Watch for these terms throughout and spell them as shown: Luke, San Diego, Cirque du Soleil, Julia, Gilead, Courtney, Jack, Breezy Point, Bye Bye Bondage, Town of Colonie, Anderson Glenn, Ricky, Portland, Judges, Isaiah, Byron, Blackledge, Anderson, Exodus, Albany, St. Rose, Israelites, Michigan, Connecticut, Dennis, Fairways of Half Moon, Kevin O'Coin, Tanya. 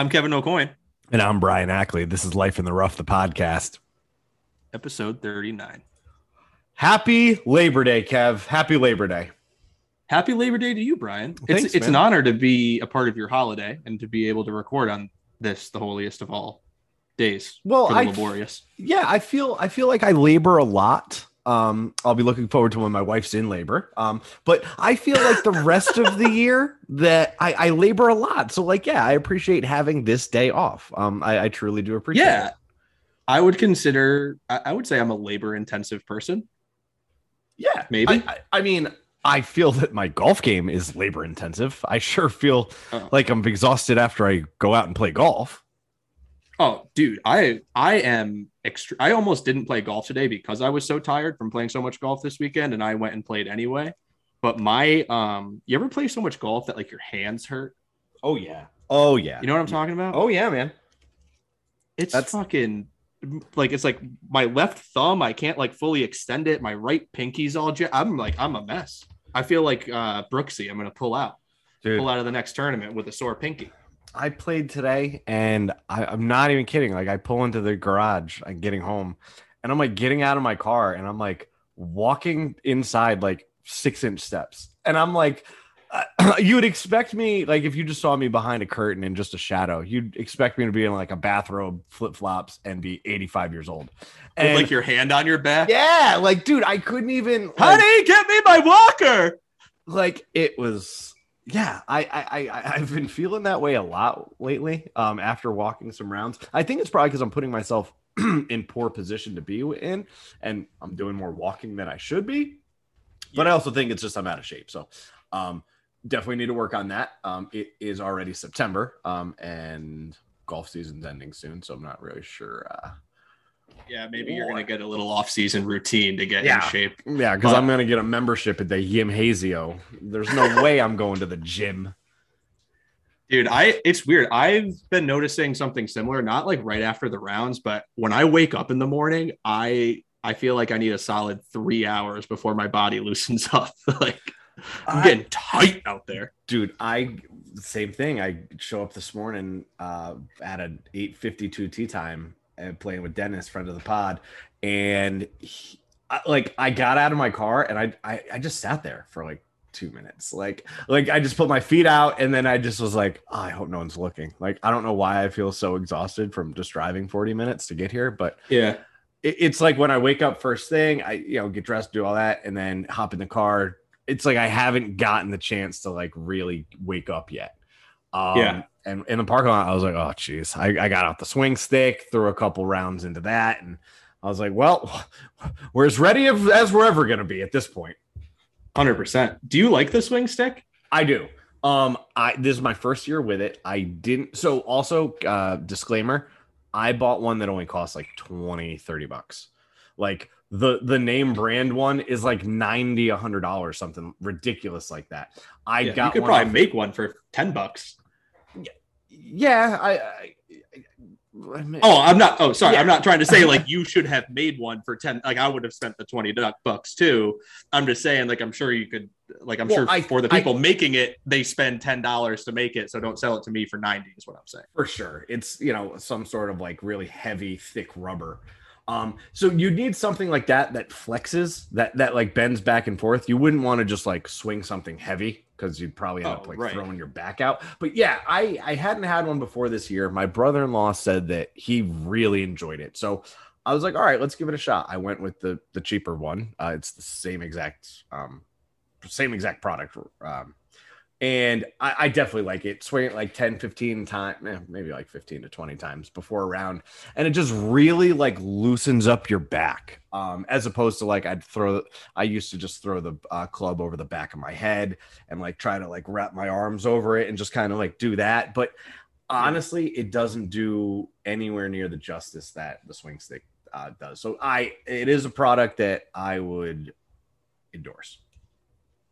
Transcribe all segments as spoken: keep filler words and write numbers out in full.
I'm Kevin O'Coin. And I'm Brian Ackley. This is Life in the Rough, the podcast. Episode thirty-nine. Happy Labor Day, Kev. Happy Labor Day. Happy Labor Day to you, Brian. Well, it's thanks, it's man. An honor to be a part of your holiday and to be able to record on this, the holiest of all days. Well, for the I, laborious. Yeah, I feel I feel like I labor a lot. Um, I'll be looking forward to when my wife's in labor. Um, but I feel like the rest of the year that I, I labor a lot. So like, yeah, I appreciate having this day off. Um, I, I truly do appreciate yeah, it. I would consider, I, I would say I'm a labor intensive person. Yeah, maybe. I, I, I mean, I feel that my golf game is labor intensive. I sure feel oh. like I'm exhausted after I go out and play golf. Oh, dude, I I am extra. I almost didn't play golf today because I was so tired from playing so much golf this weekend, and I went and played anyway. But my, um, you ever play so much golf that like your hands hurt? Oh yeah, oh yeah. You know what I'm talking about? Oh yeah, man. It's That's... fucking like it's like my left thumb. I can't like fully extend it. My right pinky's all. J- I'm like I'm a mess. I feel like uh, Brooksy. I'm gonna pull out, dude. pull out of the next tournament with a sore pinky. I played today and I, I'm not even kidding. Like I pull into the garage, I'm getting home and I'm like getting out of my car and I'm like walking inside like six inch steps. And I'm like, uh, you would expect me, like if you just saw me behind a curtain and just a shadow, you'd expect me to be in like a bathrobe, flip flops and be eighty-five years old. And with like your hand on your back. Yeah. Like, dude, I couldn't even. Like, honey, get me my walker. Like it was. Yeah, I, I, I, I've been feeling that way a lot lately um, after walking some rounds. I think it's probably because I'm putting myself in poor position to be in, and I'm doing more walking than I should be. But yeah. I also think it's just I'm out of shape. So um, definitely need to work on that. Um, it is already September, um, and golf season's ending soon, so I'm not really sure. Uh, yeah, maybe you're going to get a little off-season routine to get yeah. in shape. Yeah, because I'm going to get a membership at the Gymnasio. There's no way I'm going to the gym. Dude, I it's weird. I've been noticing something similar, not like right after the rounds, but when I wake up in the morning, I I feel like I need a solid three hours before my body loosens up. Like I'm getting I, tight out there. Dude, I same thing. I show up this morning uh, at an eight fifty-two tee time. And playing with Dennis, friend of the pod, and he, I, like I got out of my car and I, I I just sat there for like two minutes, like like I just put my feet out and then I just was like, oh, I hope no one's looking. Like I don't know why I feel so exhausted from just driving forty minutes to get here, but yeah, it, it's like when I wake up first thing, I you know get dressed, do all that, and then hop in the car. It's like I haven't gotten the chance to like really wake up yet. Um, yeah. And in the parking lot, I was like, oh, geez, I, I got out the swing stick, threw a couple rounds into that. And I was like, well, we're as ready as we're ever going to be at this point. one hundred percent. Do you like the swing stick? I do. Um, I This is my first year with it. I didn't. So also, uh, disclaimer, I bought one that only costs like twenty, thirty bucks. Like the, the name brand one is like ninety, one hundred dollars, something ridiculous like that. I yeah, got You could one probably of- make one for ten bucks. Yeah, I, I, I, I mean, oh, I'm not. Oh, sorry, yeah. I'm not trying to say like you should have made one for ten. Like I would have spent the twenty bucks too. I'm just saying, like I'm sure you could. Like I'm well, sure I, for the people I, making it, they spend ten dollars to make it. So don't sell it to me for ninety. Is what I'm saying. For sure, it's you know some sort of like really heavy, thick rubber. Um, so you need something like that that flexes, that that like bends back and forth. You wouldn't want to just like swing something heavy because you'd probably end oh, up like right. throwing your back out. But yeah, I, I hadn't had one before this year. My brother-in-law said that he really enjoyed it. So I was like, all right, let's give it a shot. I went with the the cheaper one. Uh, it's the same exact um, same exact product. Um, and I, I definitely like it. Swing it like ten, fifteen times, eh, maybe like fifteen to twenty times before a round. And it just really like loosens up your back um, as opposed to like I'd throw, I used to just throw the uh, club over the back of my head and like try to like wrap my arms over it and just kind of like do that. But honestly, it doesn't do anywhere near the justice that the swing stick uh, does. So I, it is a product that I would endorse.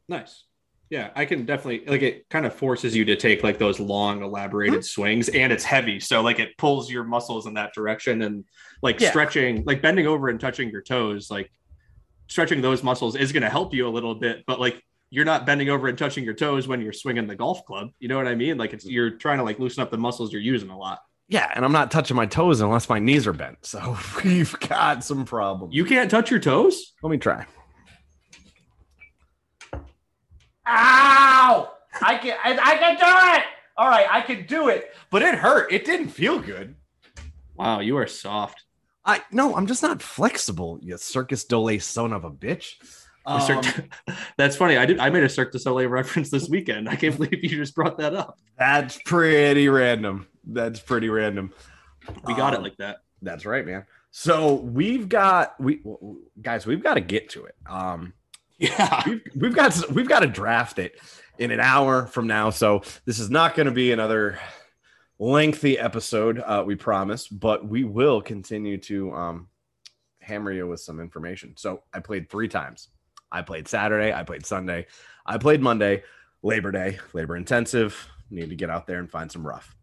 Nice. Yeah, I can definitely like it kind of forces you to take like those long elaborated swings and it's heavy. So like it pulls your muscles in that direction and like yeah. stretching, like bending over and touching your toes, like stretching those muscles is going to help you a little bit. But like you're not bending over and touching your toes when you're swinging the golf club. You know what I mean? Like, it's, you're trying to like loosen up the muscles you're using a lot. Yeah. And I'm not touching my toes unless my knees are bent. So we've got some problems. You can't touch your toes. Let me try. Ow! I can, I, I can do it. All right. I can do it, but it hurt. It didn't feel good. Wow. You are soft. I no, I'm just not flexible. You circus dole son of a bitch. Um, that's funny. I did. I made a Cirque du Soleil reference this weekend. I can't believe you just brought that up. That's pretty random. That's pretty random. We got um, it like that. That's right, man. So we've got we guys. We've got to get to it. Um, yeah, we've, we've got we've got to draft it in an hour from now. So this is not going to be another lengthy episode. Uh, we promise, but we will continue to um, hammer you with some information. So I played three times. I played Saturday. I played Sunday. I played Monday. Labor Day. Labor intensive. Need to get out there and find some rough.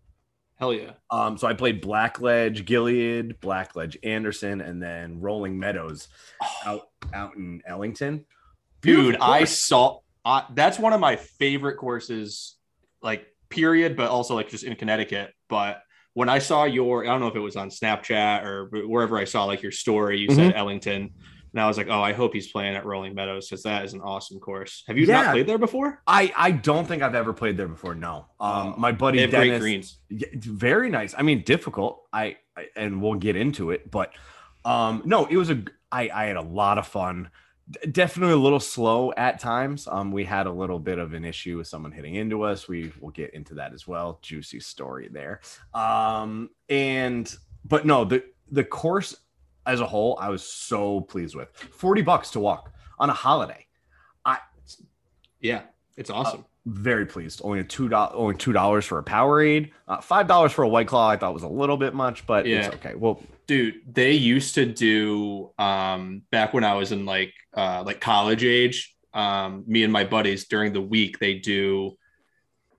Hell yeah. Um, so I played Blackledge, Gilead, Blackledge, Anderson, and then Rolling Meadows oh. out, out in Ellington. Dude, I saw uh, that's one of my favorite courses, like period, but also like just in Connecticut. But when I saw your, I don't know if it was on Snapchat or wherever I saw like your story, you mm-hmm. said Ellington. And I was like, oh, I hope he's playing at Rolling Meadows because that is an awesome course. Have you yeah. not played there before? I, I don't think I've ever played there before. No. Um, my buddy they have Dennis, great greens. Very nice. I mean, difficult. I, I and we'll get into it, but um, no, it was a. I, I had a lot of fun. D- definitely a little slow at times. Um, we had a little bit of an issue with someone hitting into us. We will get into that as well. Juicy story there. Um, and but no, the the course. As a whole, I was so pleased with forty bucks to walk on a holiday. I yeah, it's awesome. Uh, very pleased. Only a two dollars, only two dollars for a Powerade, uh, five dollars for a White Claw. I thought was a little bit much, but yeah. It's okay. Well, dude, they used to do um, back when I was in like uh, like college age. Um, me and my buddies during the week they do.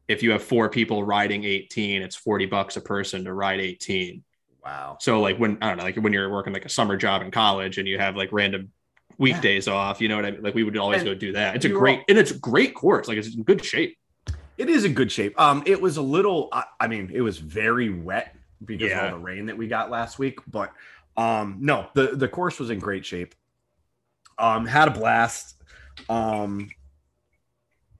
If you have four people riding eighteen, it's forty bucks a person to ride eighteen. Wow. So like when, I don't know, like when you're working like a summer job in college and you have like random weekdays yeah. off, you know what I mean? Like we would always and go do that. It's a great, all, and it's a great course. Like it's in good shape. It is in good shape. Um, It was a little, I, I mean, it was very wet because yeah. of all the rain that we got last week, but um, no, the, the course was in great shape. Um, Had a blast. Um,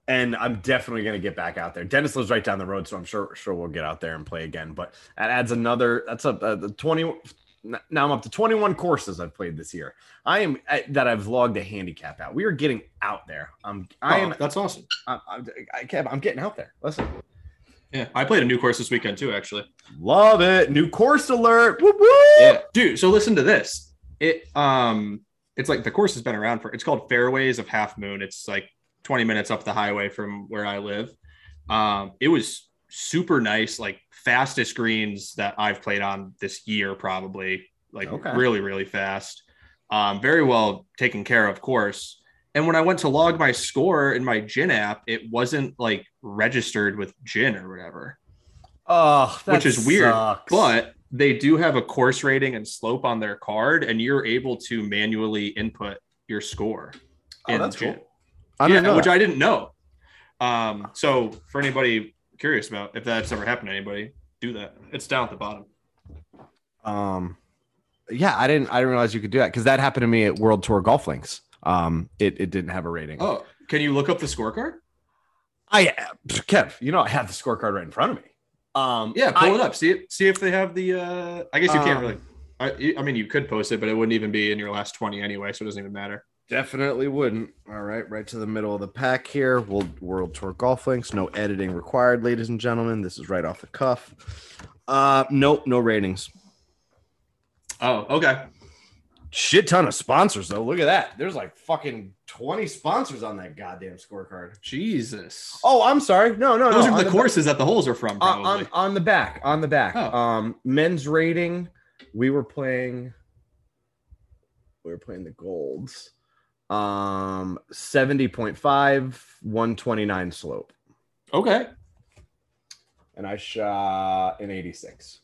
And I'm definitely going to get back out there. Dennis lives right down the road, so I'm sure sure we'll get out there and play again. But that adds another. That's up uh, the twenty. Now I'm up to twenty-one courses I've played this year. I am that I've logged a handicap out. We are getting out there. I'm. I am. Oh, that's awesome. I'm, I'm, I'm getting out there. Listen. Yeah, I played a new course this weekend too. Actually, love it. New course alert. Whoop, whoop. Yeah, dude. So listen to this. It um, it's like the course has been around for. It's called Fairways of Half Moon. It's like twenty minutes up the highway from where I live. Um, it was super nice, like fastest greens that I've played on this year, probably like okay. really, really fast. Um, very well taken care of course. And when I went to log my score in my Gin app, it wasn't like registered with Gin or whatever. Oh, that which is sucks. Weird, but they do have a course rating and slope on their card and you're able to manually input your score. Oh, that's Gin. Cool. I yeah, which I didn't know. Um, so for anybody curious about if that's ever happened to anybody, do that. It's down at the bottom. Um, yeah, I didn't. I didn't realize you could do that because that happened to me at World Tour Golf Links. Um, it it didn't have a rating. Oh, can you look up the scorecard? I Kev, you know I have the scorecard right in front of me. Um, yeah, pull I, it up. See it. See if they have the. Uh, I guess you um, can't really. I, I mean, you could post it, but it wouldn't even be in your last twenty anyway, so it doesn't even matter. Definitely wouldn't. All right, right to the middle of the pack here. World, World Tour Golf Links. No editing required, ladies and gentlemen. This is right off the cuff. Uh, nope, no ratings. Oh, okay. Shit ton of sponsors, though. Look at that. There's like fucking twenty sponsors on that goddamn scorecard. Jesus. Oh, I'm sorry. No, no, Those no. Those are the, the courses back. That the holes are from, probably. Uh, on, on the back, on the back. Oh. Um, men's rating, we were playing... We were playing the golds. Um, seventy point five, one twenty-nine slope. Okay. And I shot an eighty-six.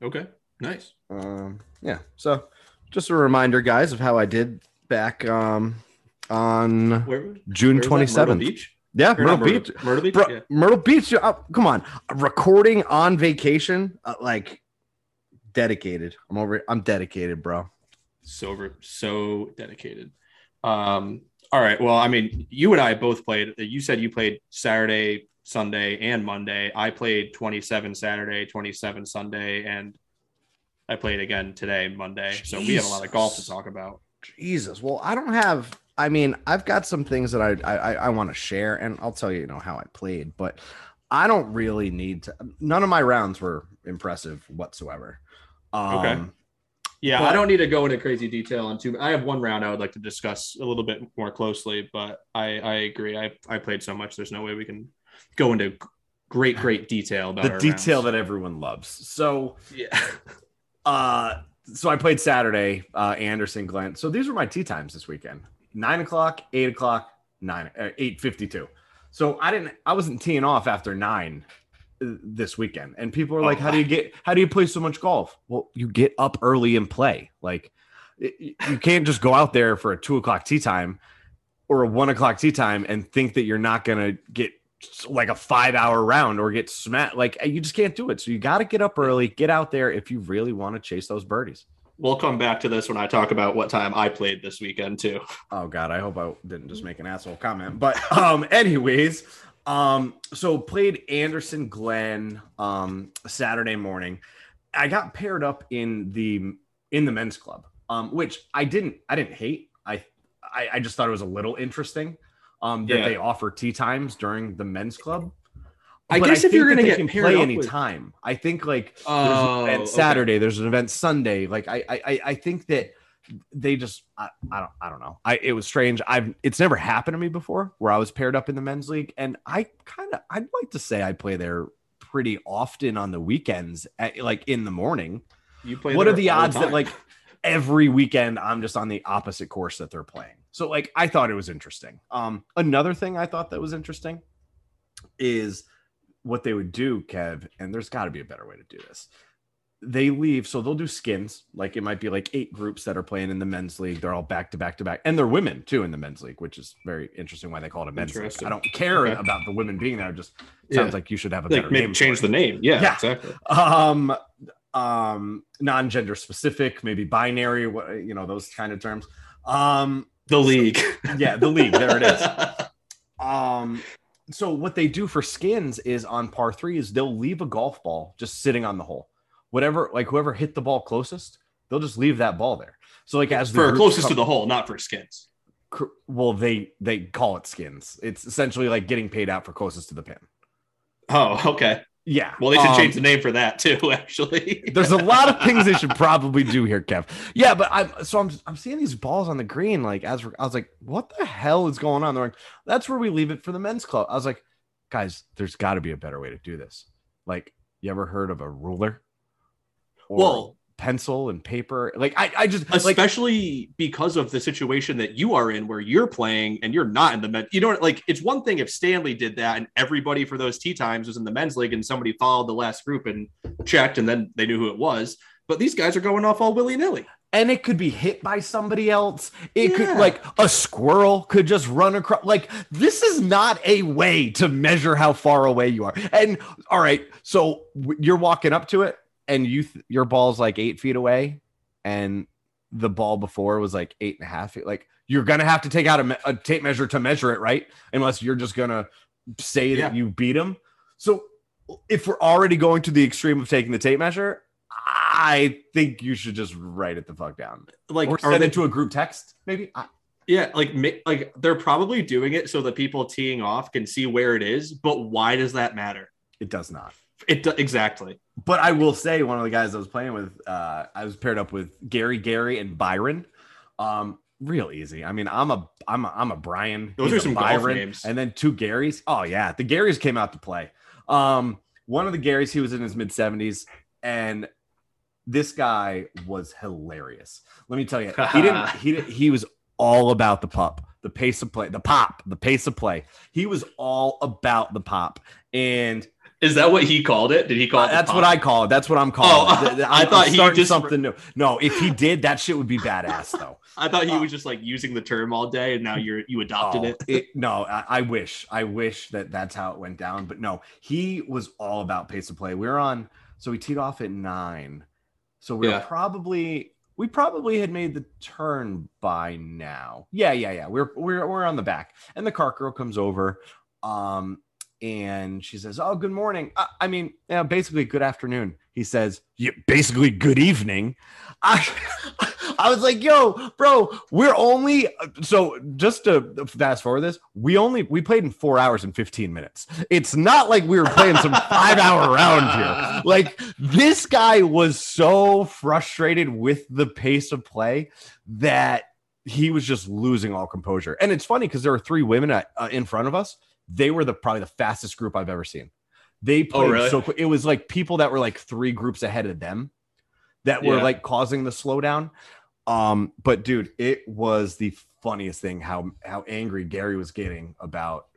Okay. Nice. Um, yeah. So just a reminder, guys, of how I did back um, on where, June twenty-seventh. Myrtle Beach? Yeah, Myrtle, no, Beach. Myrtle Beach. Bro, yeah. Myrtle Beach. Oh, come on. Recording on vacation. Uh, like, dedicated. I'm over. I'm dedicated, bro. So, so dedicated. Um, all right. Well, I mean, you and I both played. You said you played Saturday, Sunday, and Monday. I played twenty-seven Saturday, twenty-seven Sunday, and I played again today, Monday. Jesus. So we have a lot of golf to talk about. Jesus. Well, I don't have. I mean, I've got some things that I I, I want to share, and I'll tell you, you know, how I played, but I don't really need to. None of my rounds were impressive whatsoever. Um, okay. Yeah, but I don't need to go into crazy detail on two. I have one round I would like to discuss a little bit more closely, but I, I agree. I I played so much. There's no way we can go into great, great detail about the detail rounds that everyone loves. So yeah. uh, so I played Saturday, uh, Anderson Glenn. So these were my tee times this weekend. Nine o'clock, eight o'clock, nine, uh, eight fifty-two. So I didn't, I wasn't teeing off after nine this weekend. And people are like, oh, "How do you get? How do you play so much golf?" Well, you get up early and play. Like, it, you can't just go out there for a two o'clock tee time or a one o'clock tee time and think that you're not gonna get like a five-hour round or get smacked. Like, you just can't do it. So you got to get up early, get out there if you really want to chase those birdies. We'll come back to this when I talk about what time I played this weekend too. Oh God, I hope I didn't just make an asshole comment. But um, anyways, um, so played Anderson Glenn um, Saturday morning. I got paired up in the in the men's club, um, which I didn't I didn't hate. I, I I just thought it was a little interesting um, that yeah. they offer tea times during the men's club. I but guess I if you're gonna get can play any with... time, I think like oh, there's an event Saturday, okay. there's an event Sunday. Like I, I, I think that they just, I, I don't, I don't know. I it was strange. I've it's never happened to me before where I was paired up in the men's league, and I kind of, I'd like to say I play there pretty often on the weekends, at, like in the morning. You play. What are the odds time? that like every weekend I'm just on the opposite course that they're playing? So like I thought it was interesting. Um, another thing I thought that was interesting is what they would do, Kev, and there's got to be a better way to do this. They leave, so they'll do skins. Like it might be like eight groups that are playing in the men's league. They're all back to back to back, and they're women too in the men's league, which is very interesting. Why they call it a men's league? I don't care okay. about the women being there. It just sounds yeah. like you should have a like better maybe name. Change the name, yeah, yeah, exactly. Um, um, non-gender specific, maybe binary. What you know, those kind of terms. Um, the league, so, yeah, the league. There it is. Um. So what they do for skins is on par three is they'll leave a golf ball just sitting on the hole, whatever, like whoever hit the ball closest, they'll just leave that ball there. So like as for closest come, to the hole, not for skins. Well, they, they call it skins. It's essentially like getting paid out for closest to the pin. Oh, okay. Yeah. Well, they should um, change the name for that too, actually. There's a lot of things they should probably do here, Kev. Yeah, but I'm so I'm I'm seeing these balls on the green, like as we're, I was like, what the hell is going on? They're like, that's where we leave it for the men's club. I was like, guys, there's got to be a better way to do this. Like, you ever heard of a ruler? Or well, pencil and paper. Like I, I just especially like, because of the situation that you are in where you're playing and you're not in the men. You know, like it's one thing if Stanley did that and everybody for those tee times was in the men's league and somebody followed the last group and checked and then they knew who it was. But these guys are going off all willy-nilly. And it could be hit by somebody else. It yeah. could like a squirrel could just run across. Like this is not a way to measure how far away you are. And all right, so you're walking up to it. And you, th- your ball's like eight feet away, and the ball before was like eight and a half feet. Like you're gonna have to take out a, me- a tape measure to measure it, right? Unless you're just gonna say yeah. that you beat him. So if we're already going to the extreme of taking the tape measure, I think you should just write it the fuck down, like or send they- it to a group text, maybe. I- Yeah, like like they're probably doing it so the people teeing off can see where it is. But why does that matter? It does not. It do- exactly. But I will say one of the guys I was playing with, uh, I was paired up with Gary, Gary, and Byron. Um, real easy. I mean, I'm a I'm a, I'm a Brian. Those He's are some Byron, golf names. And then two Garys. Oh, yeah. The Garys came out to play. Um, one of the Garys, he was in his mid-seventies. And this guy was hilarious. Let me tell you, he didn't. He didn't, he was all about the pup, the pace of play, the pop, the pace of play. He was all about the pop. And Is that what he called it? Did he call it? Uh, that's what I call it. That's what I'm calling oh, it. The, the, I, I thought he just something new. No, if he did, that shit would be badass though. I thought he uh, was just like using the term all day, and now you're you adopted oh, it. it. No, I, I wish. I wish that that's how it went down. But no, he was all about pace of play. We were on, so we teed off at nine. So we yeah. were probably we probably had made the turn by now. Yeah, yeah, yeah. We're we're we're on the back, and the cart girl comes over. Um. And she says, oh, good morning. I, I mean, yeah, basically, good afternoon. He says, yeah, basically, good evening. I, I was like, yo, bro, we're only. So just to fast forward this, we only we played in four hours and fifteen minutes. It's not like we were playing some five hour round here. Like, this guy was so frustrated with the pace of play that he was just losing all composure. And it's funny because there were three women at, uh, in front of us. They were the probably the fastest group I've ever seen. They played oh, really? so quick. It was like people that were like three groups ahead of them that were yeah. like causing the slowdown. Um, but dude, it was the funniest thing how how angry Gary was getting about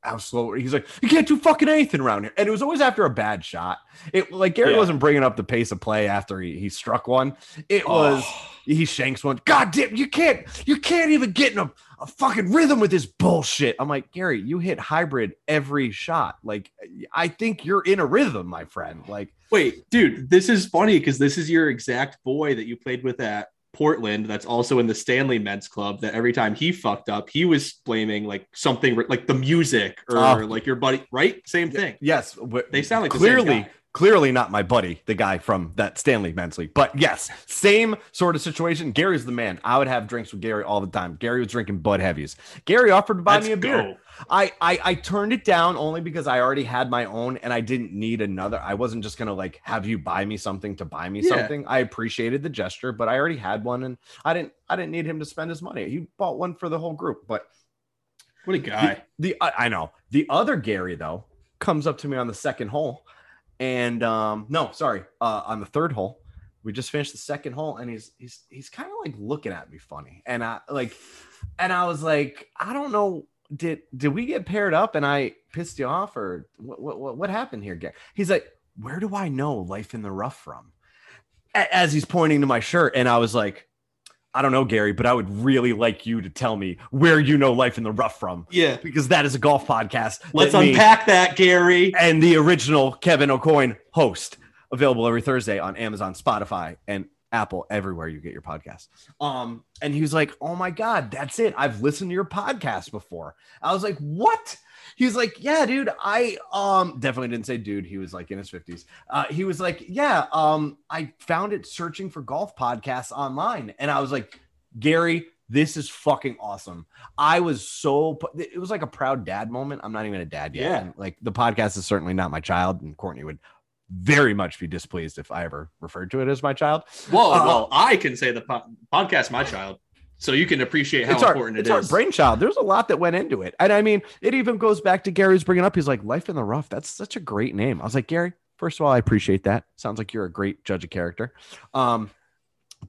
how slow. He's like, you can't do fucking anything around here. And it was always after a bad shot. It like Gary yeah. wasn't bringing up the pace of play after he, he struck one. It oh. was he shanks one. God damn, you can't you can't even get in a A fucking rhythm with this bullshit. I'm like, Gary, you hit hybrid every shot. Like, I think you're in a rhythm, my friend. Like, wait, dude, this is funny because this is your exact boy that you played with at Portland. That's also in the Stanley Men's Club. That every time he fucked up, he was blaming like something like the music or uh, like your buddy, right? Same thing. Yes, they sound like clearly. The same guy. Clearly not my buddy, the guy from that Stanley Men's League. But yes, same sort of situation. Gary's the man. I would have drinks with Gary all the time. Gary was drinking Bud Heavies. Gary offered to buy Let's me a go. beer. I, I I turned it down only because I already had my own and I didn't need another. I wasn't just going to like have you buy me something to buy me yeah. something. I appreciated the gesture, but I already had one and I didn't I didn't need him to spend his money. He bought one for the whole group. But what a guy. The, the I, I know. The other Gary, though, comes up to me on the second hole. And um, no, sorry, uh, on the third hole, we just finished the second hole, and he's he's he's kind of like looking at me funny, and I like, and I was like, I don't know, did did we get paired up, and I pissed you off, or what what what happened here, Gary? He's like, where do I know Life in the Rough from? A- as he's pointing to my shirt, and I was like, I don't know, Gary, but I would really like you to tell me where you know Life in the Rough from. Yeah. Because that is a golf podcast. Let's unpack that, Gary. And the original Kevin O'Coin host, available every Thursday on Amazon, Spotify, and Apple, everywhere you get your podcast. Um, and he was like, oh my God, that's it. I've listened to your podcast before. I was like, what? He was like, yeah, dude, I um definitely didn't say dude. He was like in his fifties. Uh, he was like, yeah, um, I found it searching for golf podcasts online. And I was like, Gary, this is fucking awesome. I was so, it was like a proud dad moment. I'm not even a dad yet. Yeah. And like the podcast is certainly not my child. And Courtney would very much be displeased if I ever referred to it as my child. Well, uh, well, I can say the po- podcast, my child. So you can appreciate how it's important our, it it's is. It's our brainchild. There's a lot that went into it. And I mean, it even goes back to Gary's bringing up. He's like, Life in the Rough. That's such a great name. I was like, Gary, first of all, I appreciate that. Sounds like you're a great judge of character. Um,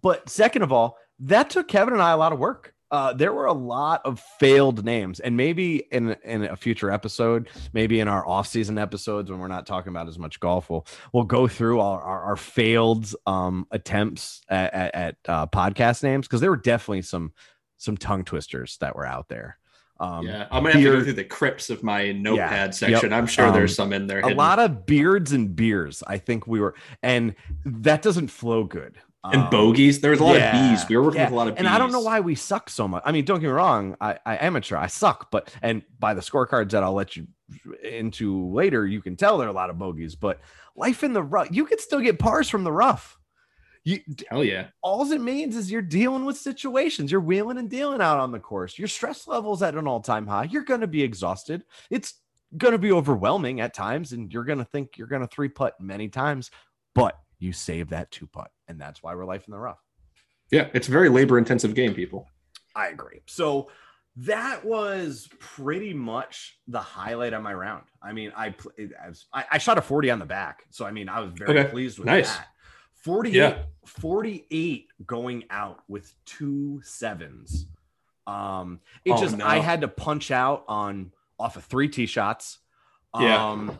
but second of all, that took Kevin and I a lot of work. Uh, there were a lot of failed names. And maybe in, in a future episode, maybe in our off-season episodes when we're not talking about as much golf, we'll, we'll go through all our, our failed um, attempts at, at, at uh, podcast names because there were definitely some some tongue twisters that were out there. Um, yeah, I'm going to have to go through the crypts of my notepad yeah, section. Yep. I'm sure um, there's some in there. A hidden. lot of beards and beers, I think we were. And that doesn't flow good. And bogeys. There was a lot yeah, of bees. We were working yeah. with a lot of bees. And I don't know why we suck so much. I mean, don't get me wrong. I, I amateur. I suck. But and by the scorecards that I'll let you into later, you can tell there are a lot of bogeys. But Life in the Rough, you could still get pars from the rough. You, Hell yeah. All it means is you're dealing with situations. You're wheeling and dealing out on the course. Your stress level's at an all-time high. You're going to be exhausted. It's going to be overwhelming at times. And you're going to think you're going to three-putt many times. But you save that two-putt. And that's why we're Life in the Rough. Yeah, it's a very labor-intensive game, people. I agree. So that was pretty much the highlight of my round. I mean, I I, I shot a forty on the back. So, I mean, I was very okay. pleased with nice. that. forty-eight, yeah. forty-eight going out with two sevens. Um, it oh, just, no. I had to punch out on off of three tee shots. Um, yeah.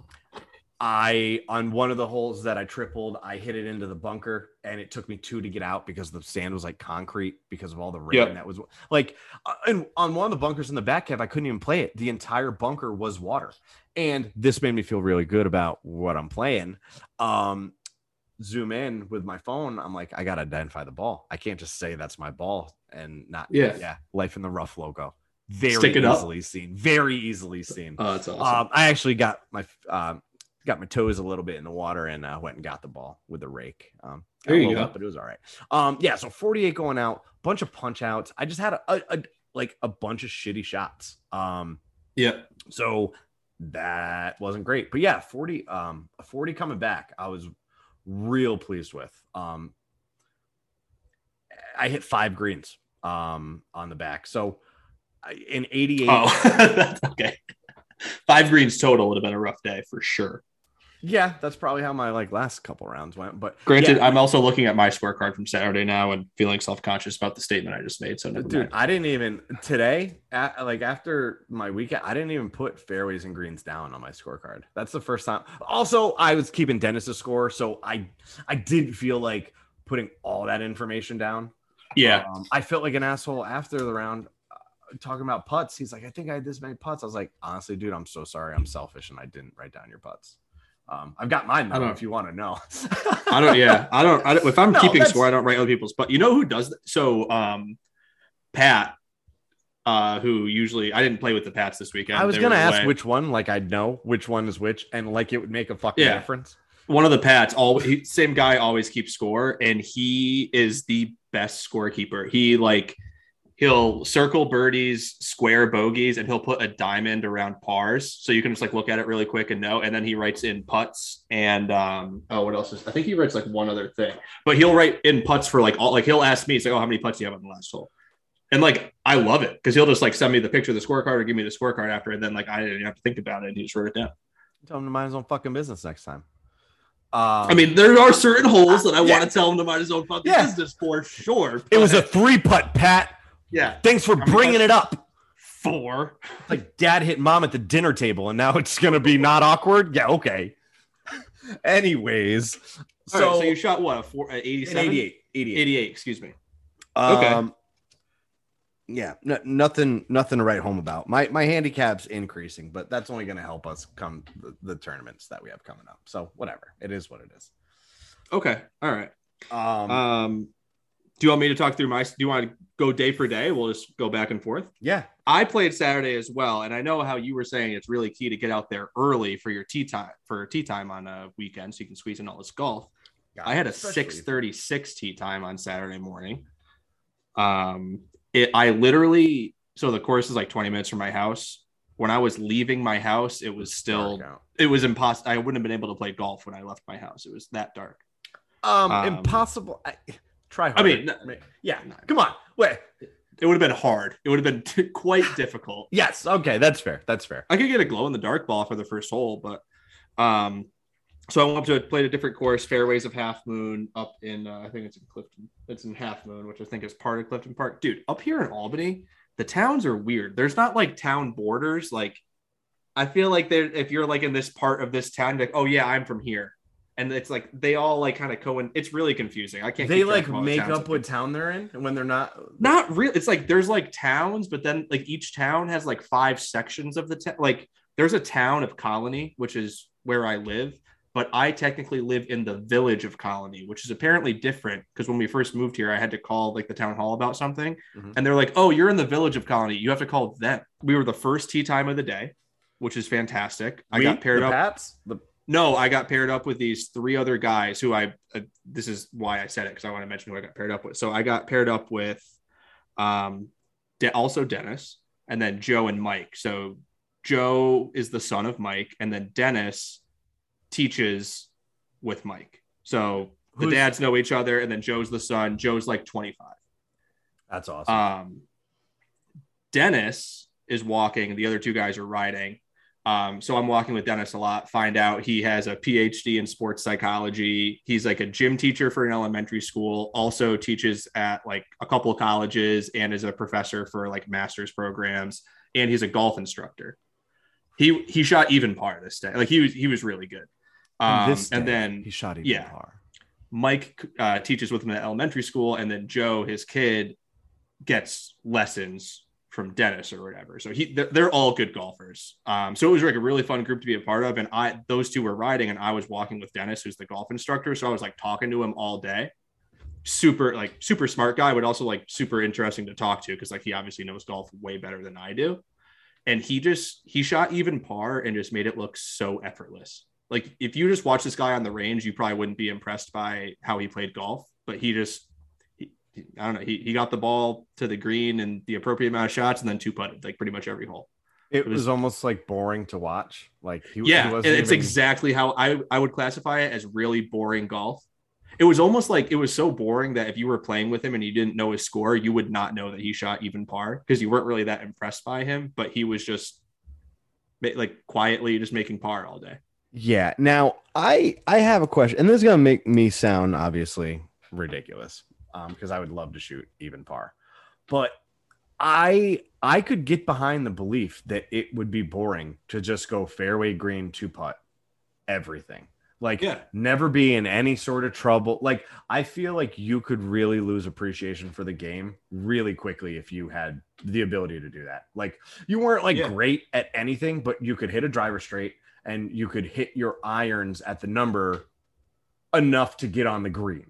I, on one of the holes that I tripled, I hit it into the bunker, and it took me two to get out because the sand was like concrete because of all the rain. Yep. That was like, and on one of the bunkers in the back half, I couldn't even play it. The entire bunker was water. And this made me feel really good about what I'm playing. Um, zoom in with my phone. I'm like, I got to identify the ball. I can't just say that's my ball and not, yeah, yeah Life in the Rough logo. Very easily up. seen. Very easily seen. Oh, that's awesome. Um, I actually got my, um, got my toes a little bit in the water and uh, went and got the ball with the rake. Um, there you go. Up, but it was all right. Um, yeah. So forty-eight going out, bunch of punch outs. I just had a, a, a like a bunch of shitty shots. Um, yeah. So that wasn't great, but yeah, forty, um, forty coming back. I was real pleased with. Um, I hit five greens um, on the back. So in eighty-eight. Oh, that's okay. Five greens total would have been a rough day for sure. Yeah, that's probably how my like last couple rounds went. But granted, yeah. I'm also looking at my scorecard from Saturday now and feeling self-conscious about the statement I just made. So, never dude, mind. I didn't even today, at, like after my weekend, I didn't even put fairways and greens down on my scorecard. That's the first time. Also, I was keeping Dennis's score, so I I didn't feel like putting all that information down. Yeah, um, I felt like an asshole after the round. Talking about putts, he's like, I think I had this many putts. I was like, honestly, dude, I'm so sorry. I'm selfish and I didn't write down your putts. Um, I've got mine. Though, I don't know if you want to know. I don't. Yeah, I don't. I don't if I'm no, keeping that's... score, I don't write other people's. But you know who does that? So um, Pat, uh, who usually I didn't play with the Pats this weekend. I was going to ask away. which one. Like I'd know which one is which, and like it would make a fucking yeah. difference. One of the Pats, all he, same guy, always keeps score, and he is the best scorekeeper. He like. He'll circle birdies, square bogeys, and he'll put a diamond around pars. So you can just like look at it really quick and know. And then he writes in putts and um, oh, what else is? I think he writes like one other thing, but he'll write in putts for like all. Like he'll ask me, he's like, "Oh, how many putts do you have on the last hole?" And like I love it because he'll just like send me the picture of the scorecard or give me the scorecard after, and then like I didn't even have to think about it. And he just wrote it down. Tell him to mind his own fucking business next time. Um, I mean, there are certain holes that I yeah. want to tell him to mind his own fucking yeah. business for sure. But... It was a three putt, Pat. Yeah. Thanks for I'm bringing it up. Four. Like dad hit mom at the dinner table and now it's going to be not awkward. Yeah. Okay. Anyways. So, right, so you shot what? A four, an eighty-seven? eighty-eight. eighty-eight. eighty-eight. Excuse me. Um, okay. Yeah. No, nothing, nothing to write home about. My, my handicap's increasing, but that's only going to help us come the, the tournaments that we have coming up. So whatever. It is what it is. Okay. All right. Um, um Do you want me to talk through my, do you want to go day for day? We'll just go back and forth. Yeah. I played Saturday as well. And I know how you were saying it's really key to get out there early for your tee time, for tee time on a weekend. So you can squeeze in all this golf. God, I had a six thirty-six tee time on Saturday morning. Um, it, I literally, so the course is like twenty minutes from my house. When I was leaving my house, it was still, it was impossible. I wouldn't have been able to play golf when I left my house. It was that dark. Um, um impossible. I- Try harder. I mean, no, yeah, no, come on. Wait, it would have been hard. It would have been t- quite difficult. Yes. Okay. That's fair. That's fair. I could get a glow in the dark ball for the first hole, but um, so I went up to play a different course, Fairways of Half Moon up in, uh, I think it's in Clifton. It's in Half Moon, which I think is part of Clifton Park. Dude, up here in Albany, the towns are weird. There's not like town borders. Like, I feel like there, if you're like in this part of this town, you're like, oh yeah, I'm from here. And it's like they all like kind of go in. It's really confusing. I can't. They like make up what town they're in when they're not. Not real. It's like there's like towns, but then like each town has like five sections of the town. Like there's a town of Colonie, which is where I live, but I technically live in the village of Colonie, which is apparently different because when we first moved here, I had to call like the town hall about something, mm-hmm. and they're like, "Oh, you're in the village of Colonie. You have to call them." We were the first tea time of the day, which is fantastic. We, I got paired the up. Pats? The No, I got paired up with these three other guys who I, uh, this is why I said it, because I want to mention who I got paired up with. So I got paired up with um, De- also Dennis and then Joe and Mike. So Joe is the son of Mike and then Dennis teaches with Mike. So the Who's- dads know each other and then Joe's the son. Joe's like twenty-five. That's awesome. Um, Dennis is walking. The other two guys are riding. Um, so I'm walking with Dennis a lot, find out he has a P H D in sports psychology. He's like a gym teacher for an elementary school, also teaches at like a couple of colleges and is a professor for like master's programs. And he's a golf instructor. He, he shot even par this day. Like he was, he was really good. Um, and, and then he shot even yeah, par. Mike uh, teaches with him at elementary school, and then Joe, his kid, gets lessons from Dennis or whatever. So he, they're, they're all good golfers. Um, so it was like a really fun group to be a part of. And I, those two were riding, and I was walking with Dennis, who's the golf instructor. So I was like talking to him all day. Super, like super smart guy, but also like super interesting to talk to, because like he obviously knows golf way better than I do. And he just, he shot even par and just made it look so effortless. Like if you just watch this guy on the range, you probably wouldn't be impressed by how he played golf, but he just, he, I don't know. He, he got the ball to the green and the appropriate amount of shots, and then two putted like pretty much every hole. It, it was, was almost like boring to watch. Like he, yeah, he wasn't it's even... exactly how I, I would classify it, as really boring golf. It was almost like it was so boring that if you were playing with him and you didn't know his score, you would not know that he shot even par, because you weren't really that impressed by him, but he was just like quietly just making par all day. Yeah. Now I, I have a question, and this is going to make me sound obviously ridiculous, um, because I would love to shoot even par, but I, I could get behind the belief that it would be boring to just go fairway green, two putt, everything, like yeah. never be in any sort of trouble. Like, I feel like you could really lose appreciation for the game really quickly if you had the ability to do that. Like you weren't like yeah. great at anything, but you could hit a driver straight, and you could hit your irons at the number enough to get on the green.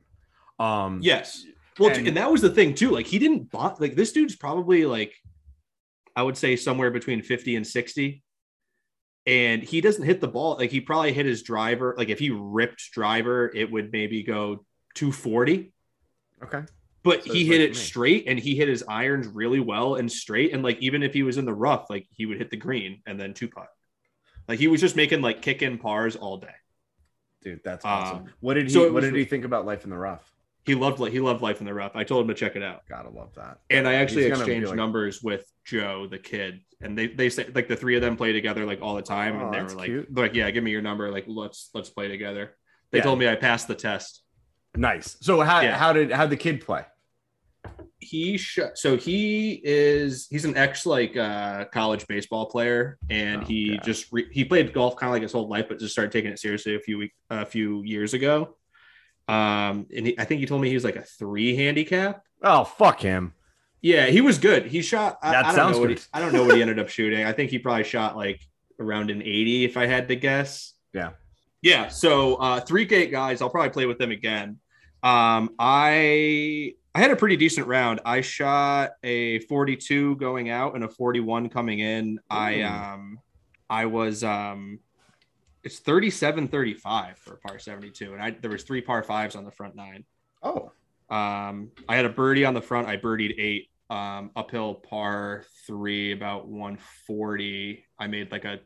Um, yes. Well, and, and that was the thing too. Like he didn't bot, like this dude's probably like, I would say somewhere between fifty and sixty, and he doesn't hit the ball. Like he probably hit his driver. Like if he ripped driver, it would maybe go two forty. Okay. But so he hit it straight, and he hit his irons really well and straight. And like, even if he was in the rough, like he would hit the green and then two putt. Like he was just making like kick in pars all day. Dude, that's awesome. Um, what did he, so what was, did he think about Life in the Rough? He loved like, he loved Life in the Rough. I told him to check it out. Gotta love that. And I actually He's exchanged like... numbers with Joe, the kid. And they, they say like the three of them play together like all the time. Oh, and they were like, cute. like, yeah, give me your number. Like, let's, let's play together. They yeah. told me I passed the test. Nice. So how, yeah. how did, how'd the kid play? He sh- so he is he's an ex like uh college baseball player, and oh, he God. just re- he played golf kind of like his whole life, but just started taking it seriously a few weeks a few years ago. Um, and he, I think he told me he was like a three handicap. Oh, fuck him. Yeah, he was good. He shot. I, that I don't sounds know what he, I don't know what he ended up shooting. I think he probably shot like around an eighty, if I had to guess. Yeah, yeah. So uh, three gate guys. I'll probably play with them again. Um, I. I had a pretty decent round. I shot a forty-two going out and a forty-one coming in. Ooh. I um, I was um, it's thirty-seven thirty-five for par seventy-two, and I there was three par fives on the front nine. Oh, um, I had a birdie on the front. I birdied eight um, uphill par three, about one forty. I made like a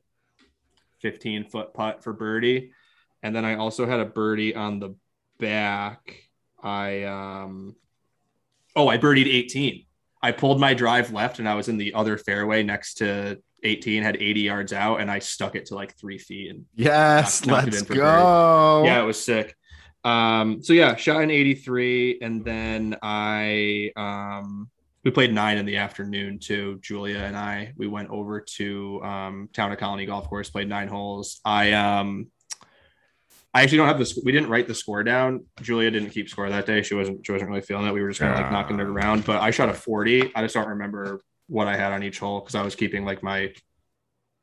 fifteen foot putt for birdie, and then I also had a birdie on the back. I um. Oh, I birdied eighteen. I pulled my drive left, and I was in the other fairway next to eighteen, had eighty yards out, and I stuck it to like three feet. And yes, let's go. Birdie. Yeah, it was sick. Um, so yeah, shot in eighty-three, and then I um, we played nine in the afternoon too. Julia and I we went over to um, Town of Colonie Golf Course, played nine holes. I um, I actually don't have this. We didn't write the score down. Julia didn't keep score that day. She wasn't, she wasn't really feeling it. We were just kind of like knocking it around, but I shot a forty. I just don't remember what I had on each hole, cause I was keeping like my,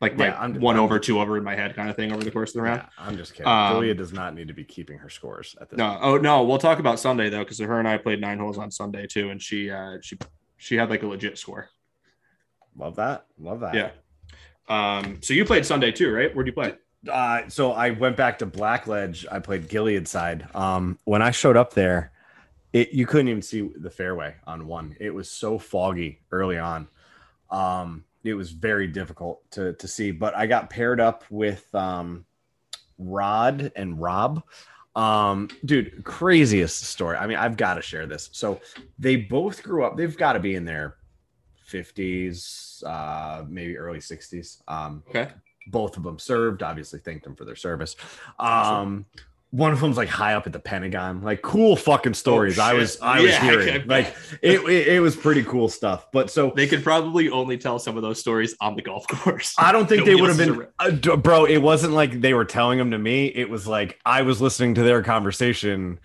like my yeah, I'm, one I'm, over two over in my head kind of thing over the course of the round. Yeah, I'm just kidding. Um, Julia does not need to be keeping her scores at this. No. Point. Oh no. We'll talk about Sunday though. Cause her and I played nine holes on Sunday too. And she, uh, she, she had like a legit score. Love that. Love that. Yeah. Um, so you played Sunday too, right? Where'd you play? Uh, so I went back to Blackledge. I played Gilead side. Um, when I showed up there, it, you couldn't even see the fairway on one. It was so foggy early on. Um, it was very difficult to, to see, but I got paired up with, um, Rod and Rob. Um, dude, craziest story. I mean, I've got to share this. So they both grew up, they've got to be in their fifties, uh, maybe early sixties. Um, okay. Both of them served, obviously thanked them for their service. Um, one of them's like high up at the Pentagon, like cool fucking stories. Oh, I was, I yeah, was hearing I like it, it, it was pretty cool stuff, but so they could probably only tell some of those stories on the golf course. I don't think Nobody they would have been, uh, bro. It wasn't like they were telling them to me. It was like, I was listening to their conversation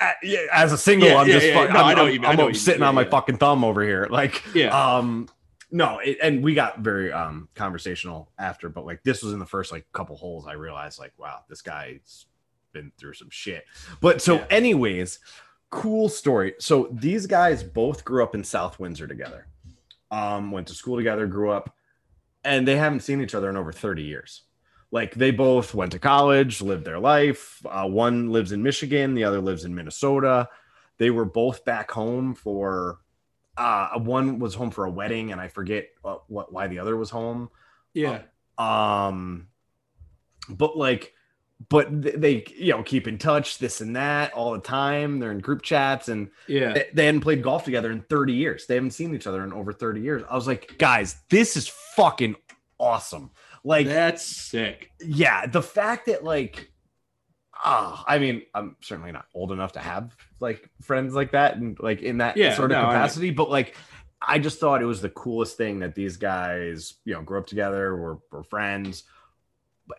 as a single. Yeah, I'm yeah, just, yeah, yeah. No, I'm, I'm, I'm, I'm sitting yeah, on my yeah. fucking thumb over here. Like, yeah. um, no. It, and we got very um, conversational after, but like, this was in the first like couple holes. I realized like, wow, this guy's been through some shit. But so yeah. anyways, cool story. So these guys both grew up in South Windsor together, um went to school together, grew up, and they haven't seen each other in over thirty years. Like they both went to college, lived their life. Uh, one lives in Michigan, the other lives in Minnesota. They were both back home for uh one was home for a wedding, and I forget what, what why the other was home. Yeah. Um but like But they, you know, keep in touch, this and that, all the time. They're in group chats, and yeah, they, they hadn't played golf together in thirty years. They haven't seen each other in over thirty years. I was like, guys, this is fucking awesome. Like, that's sick. Yeah, the fact that like, ah, I mean, I'm certainly not old enough to have like friends like that and like in that yeah, sort of no, capacity, I mean, but like, I just thought it was the coolest thing that these guys, you know, grew up together, were were friends,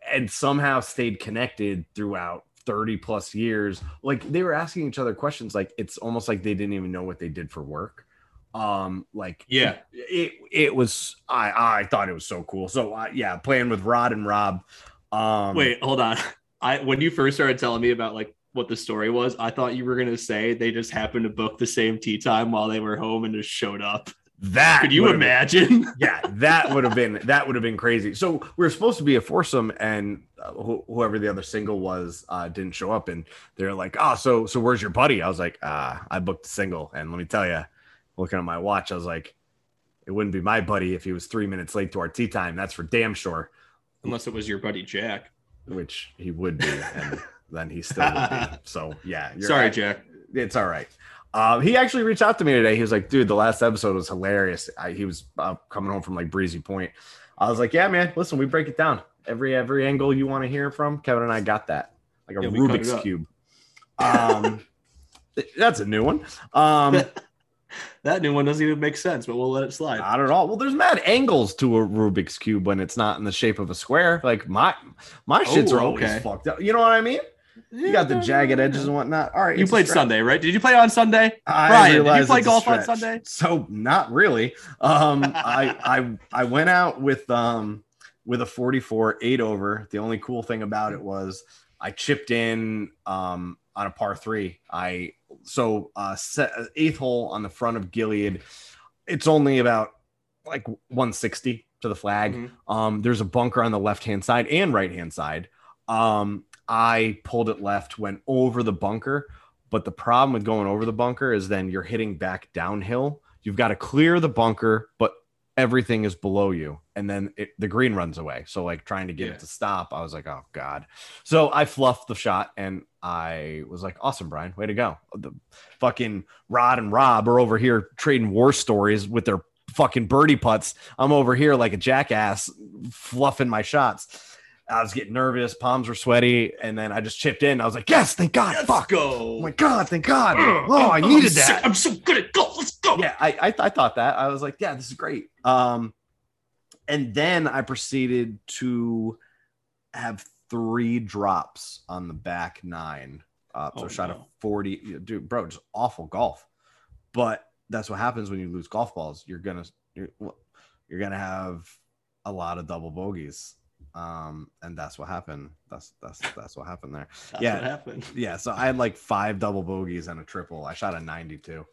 and somehow stayed connected throughout thirty plus years. Like they were asking each other questions. Like it's almost like they didn't even know what they did for work. Um, like, yeah, it, it was, I, I thought it was so cool. So uh, yeah, playing with Rod and Rob. Um, Wait, hold on. I, when you first started telling me about like what the story was, I thought you were going to say they just happened to book the same tee time while they were home and just showed up. That could you imagine? Been, yeah, that would have been that would have been crazy. So we were supposed to be a foursome, and uh, wh- whoever the other single was uh, didn't show up, and they're like, "Oh, so so where's your buddy?" I was like, "Ah, uh, I booked a single, and let me tell you, looking at my watch, I was like, it wouldn't be my buddy if he was three minutes late to our tee time. That's for damn sure. Unless it was your buddy Jack, which he would be, and then he still would be. So yeah, you're sorry, right. Jack. It's all right." Uh, he actually reached out to me today. He was like, dude, the last episode was hilarious. I, he was uh, coming home from like Breezy Point. I was like, yeah, man, listen, we break it down. Every every angle you want to hear from, Kevin and I got that. Like a yeah, Rubik's Cube. Um, that's a new one. Um, that new one doesn't even make sense, but we'll let it slide. Not at all. Well, there's mad angles to a Rubik's Cube when it's not in the shape of a square. Like my my shits oh, are always okay. fucked up. You know what I mean? You got the jagged edges and whatnot. All right. You played Sunday, right? Did you play on Sunday? I Brian, did you play golf on Sunday? So not really. Um, I I I went out with um with a forty-four eight over. The only cool thing about it was I chipped in um on a par three. I so uh set, eighth hole on the front of Gilead. It's only about like one sixty to the flag. Mm-hmm. Um, there's a bunker on the left hand side and right hand side. Um. I pulled it left, went over the bunker, but the problem with going over the bunker is then you're hitting back downhill. You've got to clear the bunker, but everything is below you, and then it, the green runs away. So like trying to get yeah. it to stop, I was like, oh god. So I fluffed the shot, and I was like, awesome, Brian, way to go. The fucking Rod and Rob are over here trading war stories with their fucking birdie putts. I'm over here like a jackass fluffing my shots. I was getting nervous. Palms were sweaty. And then I just chipped in. I was like, yes, thank God. Let's fuck. Go. Oh my God. Thank God. Uh, oh, I needed I'm that. Sick. I'm so good at golf. Let's go. Yeah. I, I, I thought that. I was like, yeah, this is great. Um, and then I proceeded to have three drops on the back nine. Uh, so oh, shot no. a forty. Dude, bro, just awful golf. But that's what happens when you lose golf balls. You're going to, you're, you're going to have a lot of double bogeys. Um, and that's what happened. That's, that's, that's what happened there. That's yeah. What happened. Yeah. So I had like five double bogeys and a triple. I shot a ninety-two.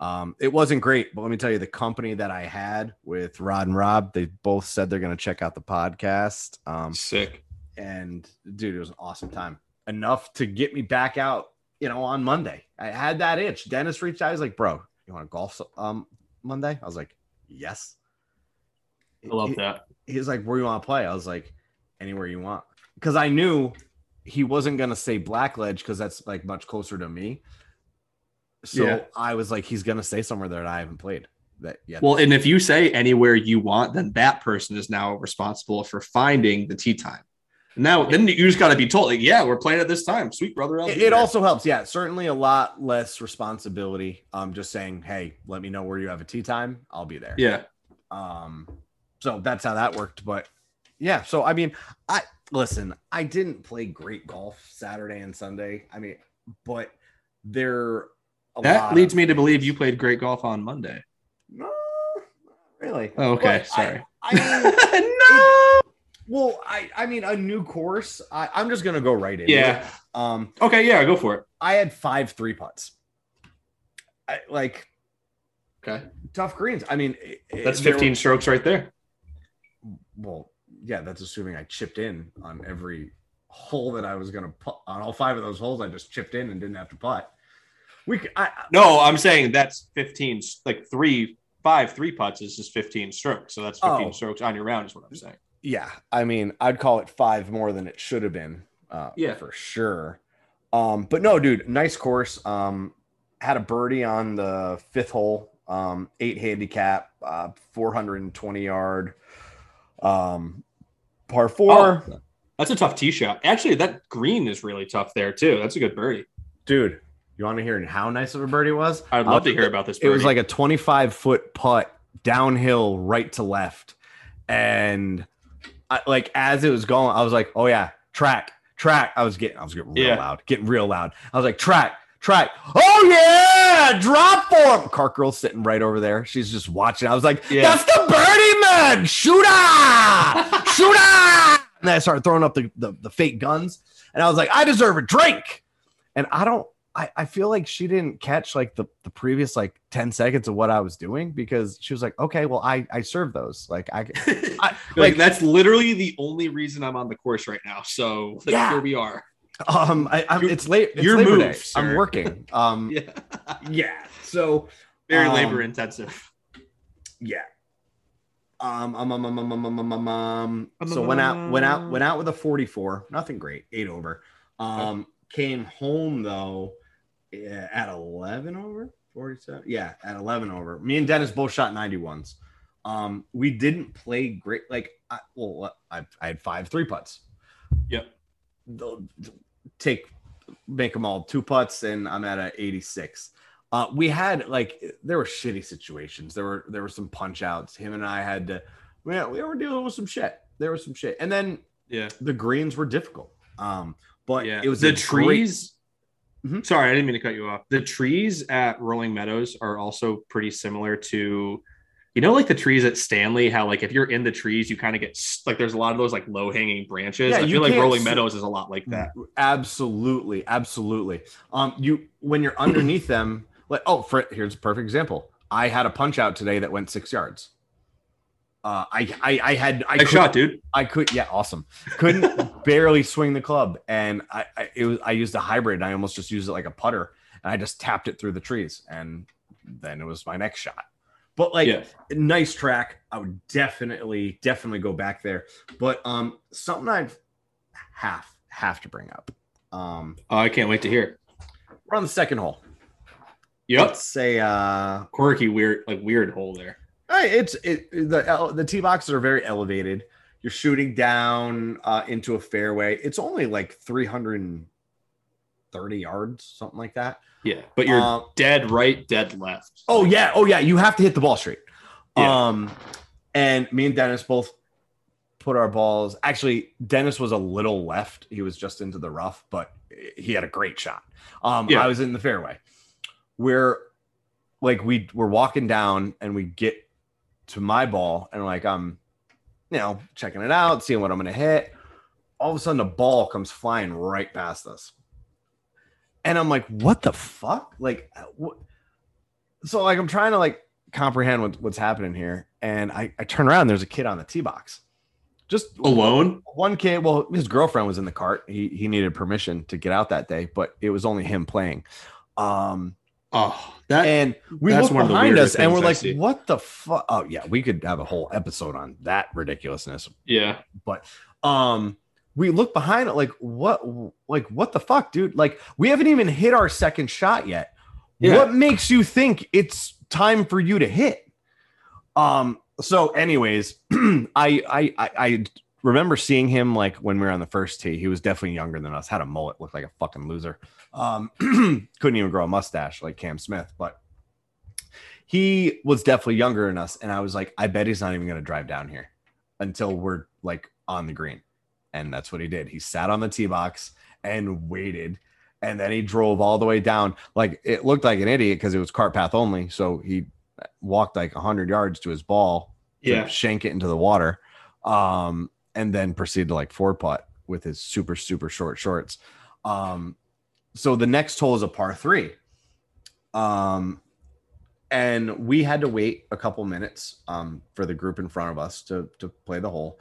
Um, it wasn't great, but let me tell you, the company that I had with Rod and Rob, they both said they're going to check out the podcast. Um, sick. And dude, it was an awesome time, enough to get me back out, you know, on Monday. I had that itch. Dennis reached out. He's like, bro, you want to golf um, Monday? I was like, yes. I love he, that. He's like, where do you want to play? I was like, anywhere you want, because I knew he wasn't gonna say Blackledge because that's like much closer to me. So yeah. I was like, he's gonna say somewhere that I haven't played that yet. Well, and if you say anywhere you want, then that person is now responsible for finding the tee time. Now, then you just got to be told, like, yeah, we're playing at this time. Sweet brother. It, it also helps. Yeah, certainly a lot less responsibility. Um, just saying, hey, let me know where you have a tee time. I'll be there. Yeah. Um, so that's how that worked. But yeah, so I mean, I listen, I didn't play great golf Saturday and Sunday. I mean, but there. A that lot leads me to believe you played great golf on Monday. No, really? Oh, okay, but sorry. I, I mean, no. It, Well, I, I mean, a new course, I, I'm just going to go right in. Yeah. Um, okay. Yeah. Go for it. I had five three putts. I, like, okay. Tough greens. I mean, that's fifteen were, strokes right there. Well, yeah, that's assuming I chipped in on every hole that I was going to put on all five of those holes. I just chipped in and didn't have to putt. We could, I, no, I'm saying that's fifteen, like three, five, three putts is just fifteen strokes. So that's fifteen oh. strokes on your round is what I'm saying. Yeah, I mean, I'd call it five more than it should have been, uh, yeah, for sure. Um, but no, dude, nice course. Um, had a birdie on the fifth hole, um, eight handicap, uh, four hundred twenty yard, um, par four. Oh, that's a tough tee shot. Actually, that green is really tough there too. That's a good birdie, dude. You want to hear how nice of a birdie it was? I'd love uh, to hear about this birdie. It was like a twenty-five foot putt downhill, right to left, and I, like as it was going, I was like, "Oh yeah, track, track." I was getting, I was getting real yeah. loud, getting real loud. I was like, "Track, track." Oh yeah, drop form. Cart girl's sitting right over there. She's just watching. I was like, yeah. "That's the birdie man, shooter, shooter." And then I started throwing up the, the the fake guns, and I was like, "I deserve a drink." And I don't. I, I feel like she didn't catch like the, the previous like ten seconds of what I was doing because she was like, okay, well, I, I serve those. Like I, I like, like that's literally the only reason I'm on the course right now. So like, yeah. here we are. Um, I, I'm, your, it's late. It's your Labor move, Day. Sir. I'm working. Um, yeah. yeah. So very um, labor intensive. Yeah. Um, um, um, um, um, um, um, um, um, um, so went out, went out, went out with a forty-four, nothing great, eight over. Um, okay. Came home though. Yeah, at eleven over forty-seven. Yeah, at eleven over. Me and Dennis both shot ninety-ones. Um, we didn't play great. Like, I, well, I I had five three putts. Yep. They'll take, make them all two putts, and I'm at a eighty-six. Uh, we had like there were shitty situations. There were there were some punch outs. Him and I had to. We we were dealing with some shit. There was some shit, and then yeah, the greens were difficult. Um, but yeah. it was the trees. Great, Mm-hmm. Sorry, I didn't mean to cut you off. The trees at Rolling Meadows are also pretty similar to, you know, like the trees at Stanley, how like if you're in the trees, you kind of get like there's a lot of those like low hanging branches. Yeah, I feel like Rolling Meadows is a lot like that. Absolutely. Absolutely. Um, you when you're underneath them, like, oh, for, here's a perfect example. I had a punch out today that went six yards. Uh, I, I, I had, I shot, dude. I could, yeah. Awesome. Couldn't barely swing the club. And I, I, it was, I used a hybrid and I almost just used it like a putter and I just tapped it through the trees. And then it was my next shot, but like yeah. nice track. I would definitely, definitely go back there. But, um, something I'd have, have to bring up. Um, oh, I can't wait to hear it. We're on the second hole. Yep. Let's say, uh, quirky, weird, like weird hole there. It's it, the the tee boxes are very elevated. You're shooting down uh, into a fairway. It's only like three hundred thirty yards, something like that. Yeah, but you're um, dead right, dead left. Oh yeah, oh yeah. You have to hit the ball straight. Yeah. Um, and me and Dennis both put our balls. Actually, Dennis was a little left. He was just into the rough, but he had a great shot. Um, yeah. I was in the fairway. We're like we we're walking down, and we get to my ball and like I'm you know checking it out, seeing what I'm gonna hit. All of a sudden the ball comes flying right past us and I'm like, what the fuck? Like what? So like I'm trying to like comprehend what, what's happening here, and I, I turn around and there's a kid on the tee box just alone. One kid, well, his girlfriend was in the cart. He he needed permission to get out that day, but it was only him playing. um Oh, that and we look behind us and we're like, what the fuck? Oh yeah, we could have a whole episode on that ridiculousness. Yeah, but um, we look behind it like what, like what the fuck, dude? Like we haven't even hit our second shot yet. Yeah. What makes you think it's time for you to hit? Um. So, anyways, I I I remember seeing him like when we were on the first tee. He was definitely younger than us. Had a mullet, looked like a fucking loser. Um, couldn't even grow a mustache like Cam Smith, but he was definitely younger than us. And I was like, I bet he's not even going to drive down here until we're like on the green. And that's what he did. He sat on the tee box and waited. And then he drove all the way down. Like it looked like an idiot because it was cart path only. So he walked like one hundred yards to his ball. Yeah. Shank it into the water. Um, and then proceed to like four putt with his super, super short shorts. Um, so the next hole is a par three. Um, and we had to wait a couple minutes, um, for the group in front of us to, to play the hole.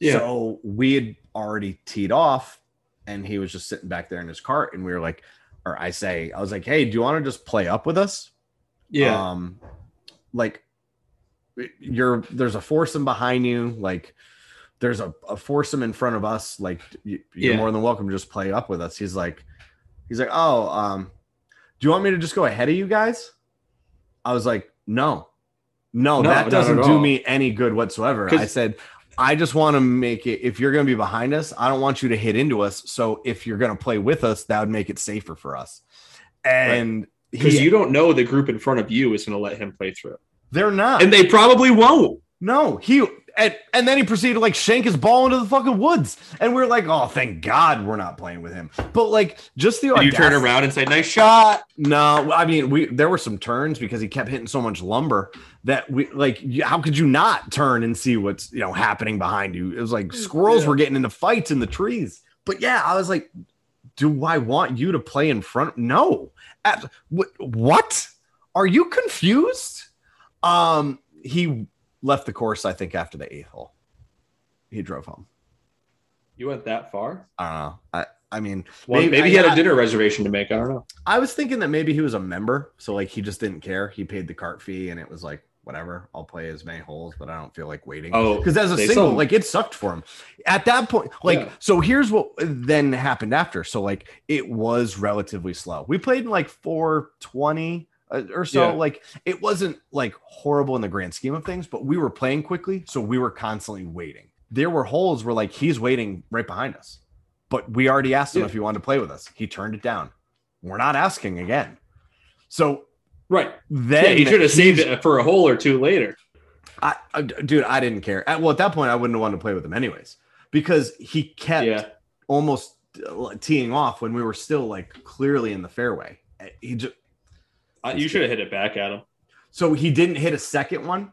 Yeah. So we had already teed off and he was just sitting back there in his cart. And we were like, or I say, I was like, hey, do you want to just play up with us? Yeah. Um, like, you're there's a foursome behind you, like there's a, a foursome in front of us, like you, you're yeah. more than welcome to just play up with us. He's like he's like oh um do you want me to just go ahead of you guys? I was like, no no, no that doesn't do me any good whatsoever. I said, I just want to make it, if you're going to be behind us, I don't want you to hit into us, so if you're going to play with us, that would make it safer for us. And because right. you don't know the group in front of you is going to let him play through. They're not. And they probably won't. No. He and, and then he proceeded to like shank his ball into the fucking woods. And we're like, oh, thank God we're not playing with him. But like just the audacity. You turn around and say, nice shot. No, I mean, we there were some turns because he kept hitting so much lumber that we like, how could you not turn and see what's, you know, happening behind you? It was like squirrels yeah. were getting into fights in the trees. But yeah, I was like, do I want you to play in front? No. What? Are you confused? Um, he left the course, I think, after the eighth hole. He drove home. You went that far? I don't know. I, I mean, well, maybe, maybe he had I, a dinner reservation to make. I don't know. I was thinking that maybe he was a member. So, like, he just didn't care. He paid the cart fee and it was like, whatever, I'll play as many holes, but I don't feel like waiting. Oh, because as a single, sold. Like, it sucked for him at that point. Like, yeah. So here's what then happened after. So, like, it was relatively slow. We played in like four twenty. Or so yeah. Like it wasn't like horrible in the grand scheme of things, but we were playing quickly, so we were constantly waiting. There were holes where like he's waiting right behind us, but we already asked him yeah. if he wanted to play with us. He turned it down. We're not asking again. So right then yeah, he should have saved it for a hole or two later. I, I dude, I didn't care. At, well, at that point, I wouldn't have wanted to play with him anyways because he kept yeah. almost teeing off when we were still like clearly in the fairway. He just. You should have hit it back at him. So he didn't hit a second one,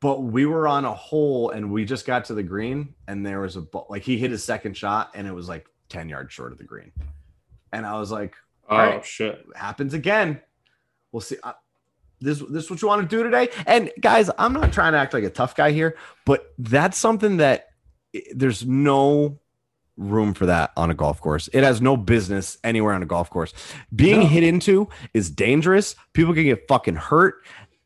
but we were on a hole and we just got to the green and there was a ball. Like he hit his second shot and it was like ten yards short of the green. And I was like, all oh, right, shit. Happens again. We'll see. I, this this is what you want to do today. And guys, I'm not trying to act like a tough guy here, but that's something that there's no room for that on a golf course. It has no business anywhere on a golf course. Being no. hit into is dangerous. People can get fucking hurt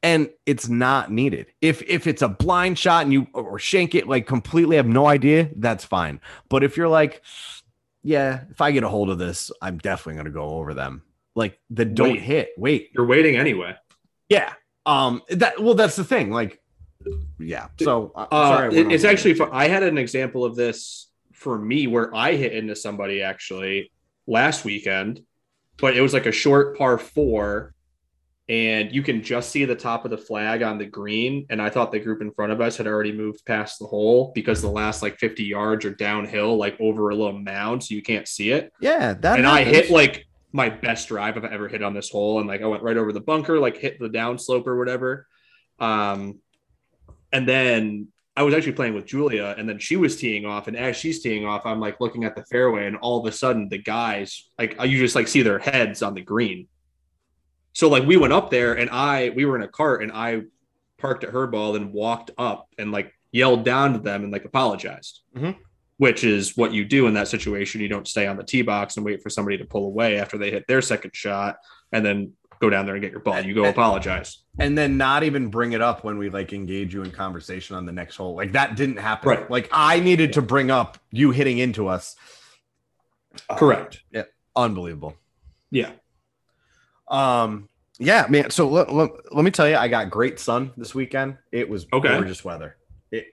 and it's not needed. If if it's a blind shot and you or shank it like completely have no idea, that's fine. But if you're like, yeah, if I get a hold of this, I'm definitely going to go over them. Like the don't wait. hit. Wait. You're waiting anyway. Yeah. Um that well that's the thing. Like yeah. So uh, sorry, it, it's actually for, I had an example of this for me where I hit into somebody actually last weekend, but it was like a short par four and you can just see the top of the flag on the green. And I thought the group in front of us had already moved past the hole because the last like fifty yards are downhill, like over a little mound. So you can't see it. Yeah. That and happens. I hit like my best drive I've ever hit on this hole. And like, I went right over the bunker, like hit the downslope or whatever. Um, and then I was actually playing with Julia and then she was teeing off, and as she's teeing off, I'm like looking at the fairway and all of a sudden the guys, like you just like see their heads on the green. So like we went up there and I, we were in a cart and I parked at her ball and walked up and like yelled down to them and like apologized, mm-hmm. which is what you do in that situation. You don't stay on the tee box and wait for somebody to pull away after they hit their second shot and then go down there and get your ball. And, you go and, apologize. And then not even bring it up when we like engage you in conversation on the next hole. Like that didn't happen. Right. Like I needed yeah. to bring up you hitting into us. Correct. Uh, yeah. Unbelievable. Yeah. Um, yeah, man. So let, let, let me tell you, I got great sun this weekend. It was okay. gorgeous weather. It,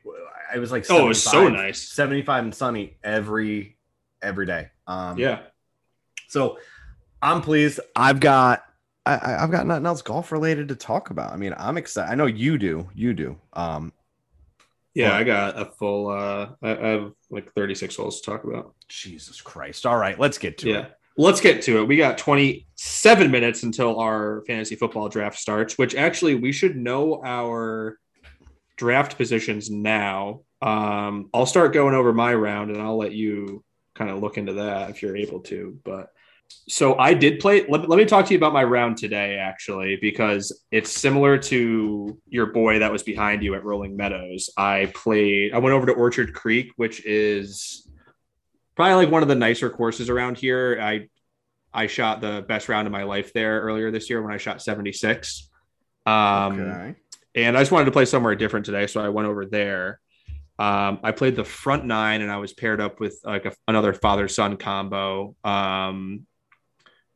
it was like oh, it was so nice, seventy-five and sunny every every day. Um, yeah. So I'm pleased. I've got I, I've got nothing else golf related to talk about. I mean, I'm excited. I know you do. You do. Um, yeah, I got a full. Uh, I, I have like thirty-six holes to talk about. Jesus Christ! All right, let's get to yeah. it. Let's get to it. We got twenty-seven minutes until our fantasy football draft starts, which actually we should know our draft positions now. Um, I'll start going over my round and I'll let you kind of look into that if you're able to. But so I did play. Let, let me talk to you about my round today, actually, because it's similar to your boy that was behind you at Rolling Meadows. I played, I went over to Orchard Creek, which is probably like one of the nicer courses around here. I I shot the best round of my life there earlier this year when I shot seventy-six. Um, okay. And I just wanted to play somewhere different today, so I went over there. Um, I played the front nine, and I was paired up with like a, another father-son combo. Um,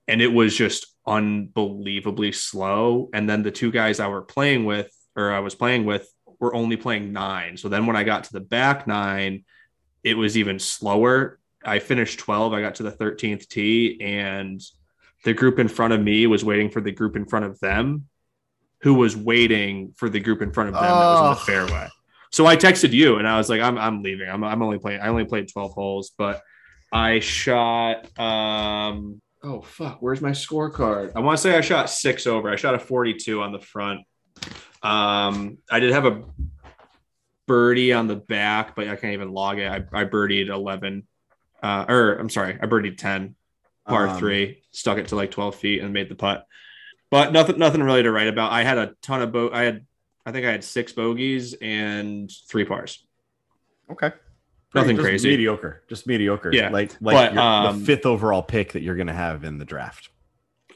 and it was just unbelievably slow. And then the two guys I were playing with, or I was playing with, were only playing nine. So then when I got to the back nine, it was even slower. I finished twelve. I got to the thirteenth tee, and the group in front of me was waiting for the group in front of them, who was waiting for the group in front of them oh. that was on the fairway. So I texted you, and I was like, "I'm I'm leaving. I'm I'm only playing. I only played twelve holes, but I shot. Um, oh fuck, where's my scorecard? I want to say I shot six over. I shot a forty-two on the front. Um, I did have a birdie on the back, but I can't even log it. I, I birdied eleven. Uh, or I'm sorry, I birdied ten, par um, three, stuck it to like twelve feet and made the putt. But nothing, nothing really to write about. I had a ton of bo- I had, I think I had six bogeys and three pars. Okay, nothing just crazy, mediocre, just mediocre. Yeah, like like but, your, um, the fifth overall pick that you're going to have in the draft.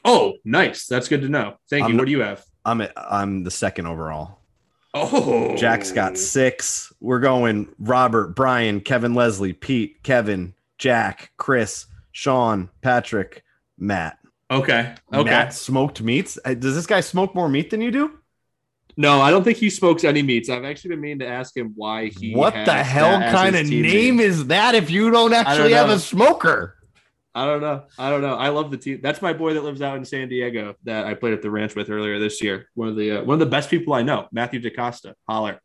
Oh, nice. That's good to know. Thank I'm you. The, what do you have? I'm a, I'm the second overall. Oh, Jack's got six. We're going Robert, Brian, Kevin, Leslie, Pete, Kevin, Jack, Chris, Sean, Patrick, Matt. Okay. Okay. Matt smoked meats. Does this guy smoke more meat than you do? No, I don't think he smokes any meats. I've actually been meaning to ask him why he. What the hell kind of name is that if you don't actually have a smoker? I don't know. I don't know. I love the team. That's my boy that lives out in San Diego that I played at the ranch with earlier this year. One of the uh, one of the best people I know, Matthew DaCosta. Holler,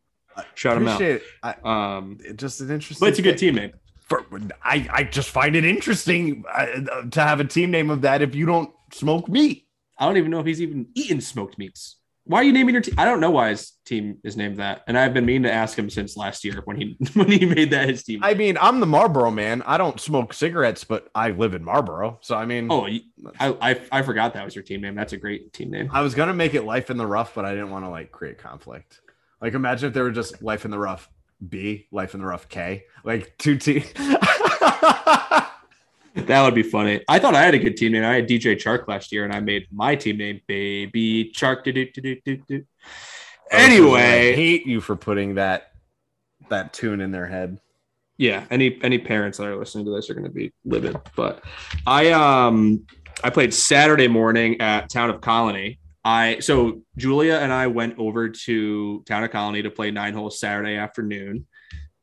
shout him out. It. I, um, just an interesting. But it's a good teammate. For, I, I just find it interesting uh, to have a team name of that if you don't smoke meat. I don't even know if he's even eaten smoked meats. Why are you naming your team? I don't know why his team is named that. And I've been meaning to ask him since last year when he when he made that his team. I mean, I'm the Marlboro man. I don't smoke cigarettes, but I live in Marlboro. So, I mean. Oh, I, I, I forgot that was your team name. That's a great team name. I was going to make it Life in the Rough, but I didn't want to like create conflict. Like imagine if there were just Life in the Rough. B, Life in the Rough K, like two T. That would be funny. I thought I had a good team name. I had D J Chark last year, and I made my team name Baby Chark. Do, do, do, do, do. Anyway, I hate you for putting that that tune in their head. Yeah, any any parents that are listening to this are going to be livid. But I um I played Saturday morning at Town of Colonie. I so Julia and I went over to Town of Colonie to play nine holes Saturday afternoon.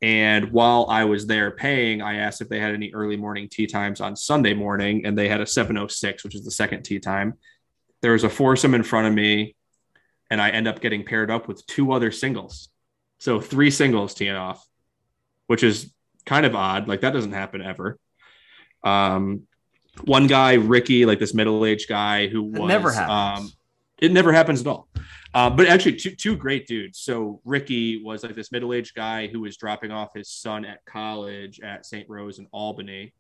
And while I was there paying, I asked if they had any early morning tee times on Sunday morning, and they had a seven oh six, which is the second tee time. There was a foursome in front of me, and I end up getting paired up with two other singles. So three singles teeing off, which is kind of odd. Like that doesn't happen ever. Um, one guy, Ricky, like this middle-aged guy who was, it never happens. Um, It never happens at all. Uh, but actually, two, two great dudes. So Ricky was like this middle-aged guy who was dropping off his son at college at Saint Rose in Albany.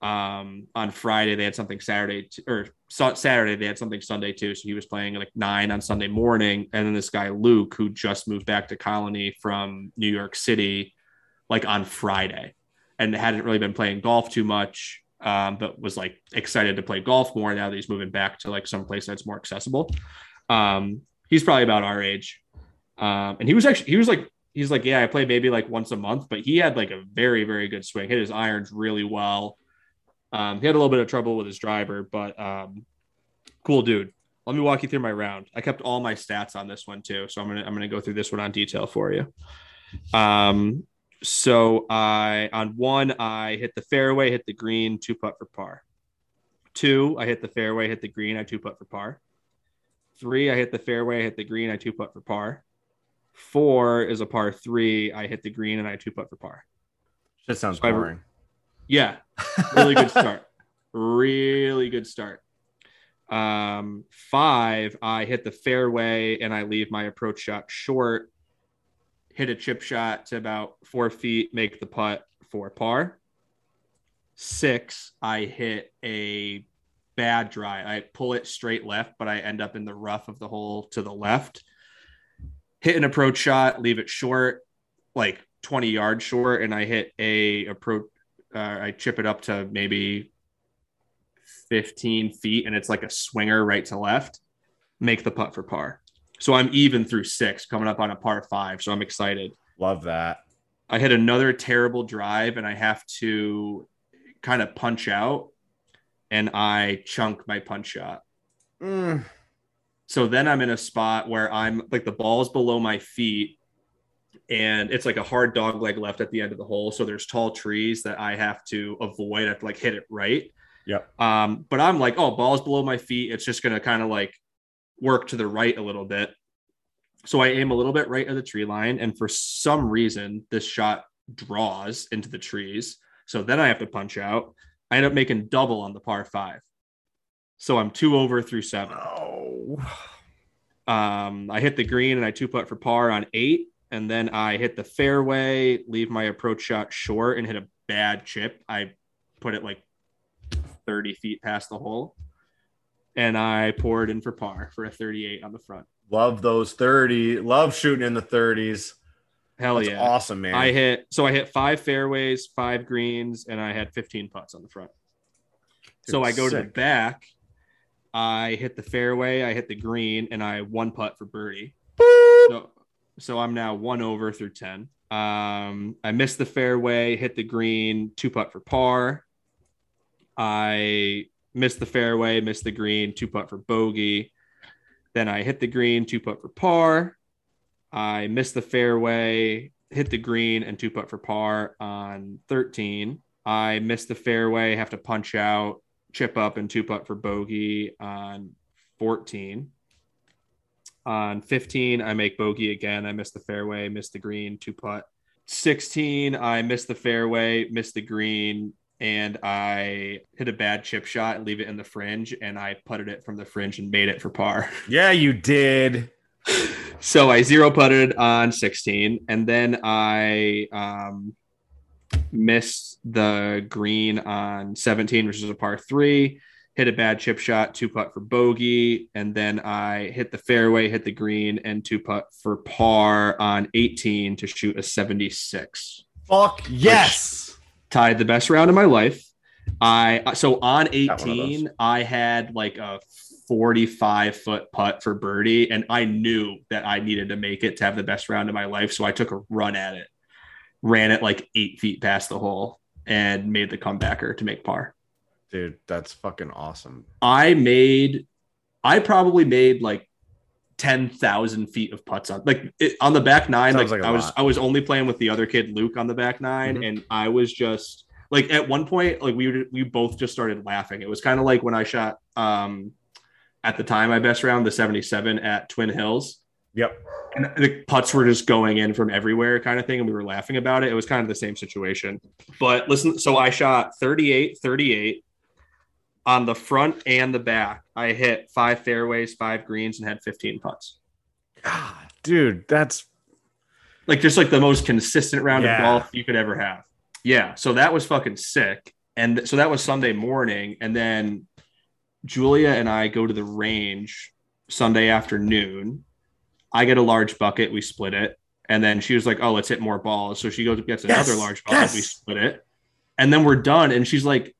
Um, on Friday, they had something Saturday t- or so- Saturday. They had something Sunday, too. So he was playing like nine on Sunday morning. And then this guy, Luke, who just moved back to Colonie from New York City, like on Friday and hadn't really been playing golf too much. Um, but was like excited to play golf more now that he's moving back to like some place that's more accessible. Um, he's probably about our age. Um, and he was actually, he was like, he's like, yeah, I play maybe like once a month, but he had like a very, very good swing, hit his irons really well. Um, he had a little bit of trouble with his driver, but um, cool dude. Let me walk you through my round. I kept all my stats on this one too. So I'm going to, I'm going to go through this one on detail for you. Um, so I, on one, I hit the fairway, hit the green, two putt for par. Two, I hit the fairway, hit the green, I two putt for par. Three, I hit the fairway, I hit the green, I two putt for par. Four is a par three, I hit the green, and I two putt for par. That sounds so boring. I, yeah, really good start. Really good start. Um, five, I hit the fairway and I leave my approach shot short, hit a chip shot to about four feet, make the putt for par. Six, I hit a bad drive. I pull it straight left, but I end up in the rough of the hole to the left. Hit an approach shot, leave it short, like twenty yards short, and I hit a approach. Uh, I chip it up to maybe fifteen feet, and it's like a swinger right to left. Make the putt for par. So I'm even through six, coming up on a par five. So I'm excited. Love that. I hit another terrible drive, and I have to kind of punch out, and I chunk my punch shot. Mm. So then I'm in a spot where I'm like the ball's below my feet and it's like a hard dog leg left at the end of the hole. So there's tall trees that I have to avoid. I have to like hit it right. Yeah. Um, but I'm like, oh, ball's below my feet. It's just going to kind of like work to the right a little bit. So I aim a little bit right of the tree line. And for some reason, this shot draws into the trees. So then I have to punch out. I end up making double on the par five. So I'm two over through seven. Oh. Um, I hit the green and I two putt for par on eight. And then I hit the fairway, leave my approach shot short and hit a bad chip. I put it like thirty feet past the hole. And I poured in for par for a thirty-eight on the front. Love those thirty. Love shooting in the thirties. Hell That's yeah. Awesome, man. I hit, so I hit five fairways, five greens, and I had fifteen putts on the front. Dude, so I go sick. to the back. I hit the fairway, I hit the green, and I one putt for birdie. Boop. So, so I'm now one over through ten. Um, I missed the fairway, hit the green, two putt for par. I missed the fairway, missed the green, two putt for bogey. Then I hit the green, two putt for par. I missed the fairway, hit the green, and two putt for par on thirteen. I missed the fairway, have to punch out, chip up and two putt for bogey on fourteen. On fifteen, I make bogey again. I miss the fairway, miss the green, two putt. sixteen, I miss the fairway, miss the green, and I hit a bad chip shot and leave it in the fringe. And I putted it from the fringe and made it for par. Yeah, you did. So I zero putted on sixteen, and then I um, missed the green on seventeen, which is a par three. Hit a bad chip shot, two putt for bogey, and then I hit the fairway, hit the green, and two putt for par on eighteen to shoot a seventy-six. Fuck yes! Tied the best round of my life. I so on eighteen, I had like a forty-five foot putt for birdie, and I knew that I needed to make it to have the best round of my life, so I took a run at it, ran it like eight feet past the hole, and made the comebacker to make par. Dude, that's fucking awesome. I made, I probably made like ten thousand feet of putts on like it, on the back nine. Sounds like, like I was, lot. I was only playing with the other kid, Luke, on the back nine. Mm-hmm. And I was just like, at one point, like we, we both just started laughing. It was kind of like when I shot, um, at the time, my best round, the seventy-seven at Twin Hills. Yep. And the putts were just going in from everywhere kind of thing. And we were laughing about it. It was kind of the same situation, but listen, so I shot thirty-eight, thirty-eight. On the front and the back, I hit five fairways, five greens, and had fifteen putts. God, dude, that's like just like the most consistent round yeah. of golf you could ever have. Yeah, so that was fucking sick. And th- so that was Sunday morning. And then Julia and I go to the range Sunday afternoon. I get a large bucket. We split it. And then she was like, oh, let's hit more balls. So she goes and gets yes, another large bucket. Yes. We split it. And then we're done. And she's like,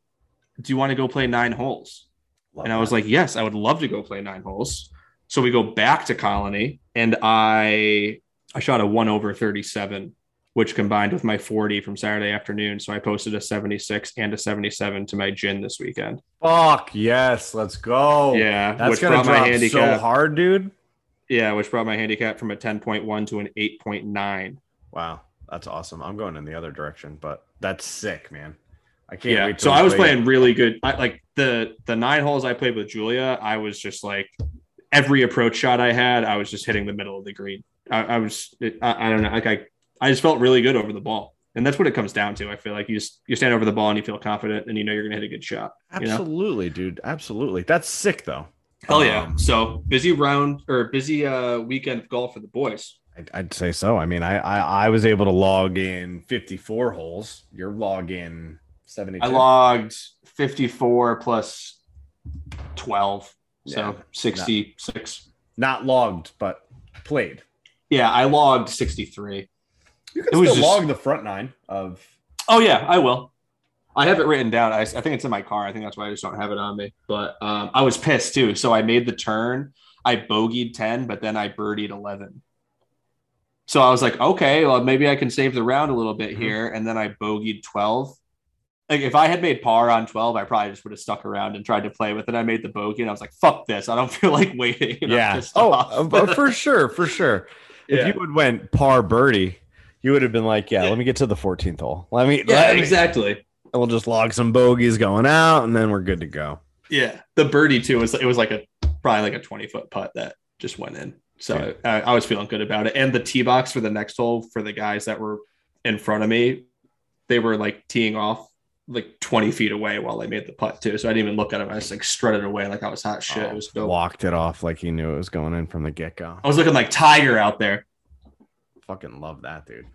do you want to go play nine holes? Love and I was that. like, yes, I would love to go play nine holes. So we go back to Colonie, and I I shot a one over thirty-seven, which combined with my forty from Saturday afternoon. So I posted a seventy-six and a seventy-seven to my Gin this weekend. Fuck yes, let's go. Yeah, that's gonna drop my handicap so hard, dude. Yeah, which brought my handicap from a ten point one to an eight point nine. Wow, that's awesome. I'm going in the other direction, but that's sick, man. I can't yeah. wait. So I was playing it. really good. I, like the the nine holes I played with Julia, I was just like every approach shot I had, I was just hitting the middle of the green. I, I was, I, I don't know, like I, I just felt really good over the ball, and that's what it comes down to. I feel like you just, you stand over the ball and you feel confident, and you know you're gonna hit a good shot. Absolutely, you know? dude. Absolutely, that's sick though. Hell um, yeah! So busy round or busy uh, weekend of golf for the boys. I'd say so. I mean, I, I I was able to log in fifty-four holes. You're logging seventy-two. I logged fifty-four plus twelve, yeah, so sixty-six. Not, not logged, but played. Yeah, I logged sixty-three. You can it still just, log the front nine of. Oh yeah, I will. I have it written down. I, I think it's in my car. I think that's why I just don't have it on me. But um, I was pissed too. So I made the turn. I bogeyed ten, but then I birdied eleven. So I was like, okay, well, maybe I can save the round a little bit mm-hmm. here. And then I bogeyed twelve. Like if I had made par on twelve, I probably just would have stuck around and tried to play with it. I made the bogey and I was like, fuck this. I don't feel like waiting. And yeah. Oh, but for sure. For sure. Yeah. If you would went par birdie, you would have been like, yeah, yeah, let me get to the fourteenth hole. Let me. Yeah, let me. Exactly. And we'll just log some bogeys going out and then we're good to go. Yeah. The birdie too. Was, it was like a, probably like a twenty foot putt that just went in. So I, I was feeling good about it. And the tee box for the next hole for the guys that were in front of me, they were like teeing off like twenty feet away while I made the putt too. So I didn't even look at him. I just like strutted away like I was hot shit. Oh, it was dope. Walked it off like he knew it was going in from the get go. I was looking like Tiger out there. Fucking love that, dude.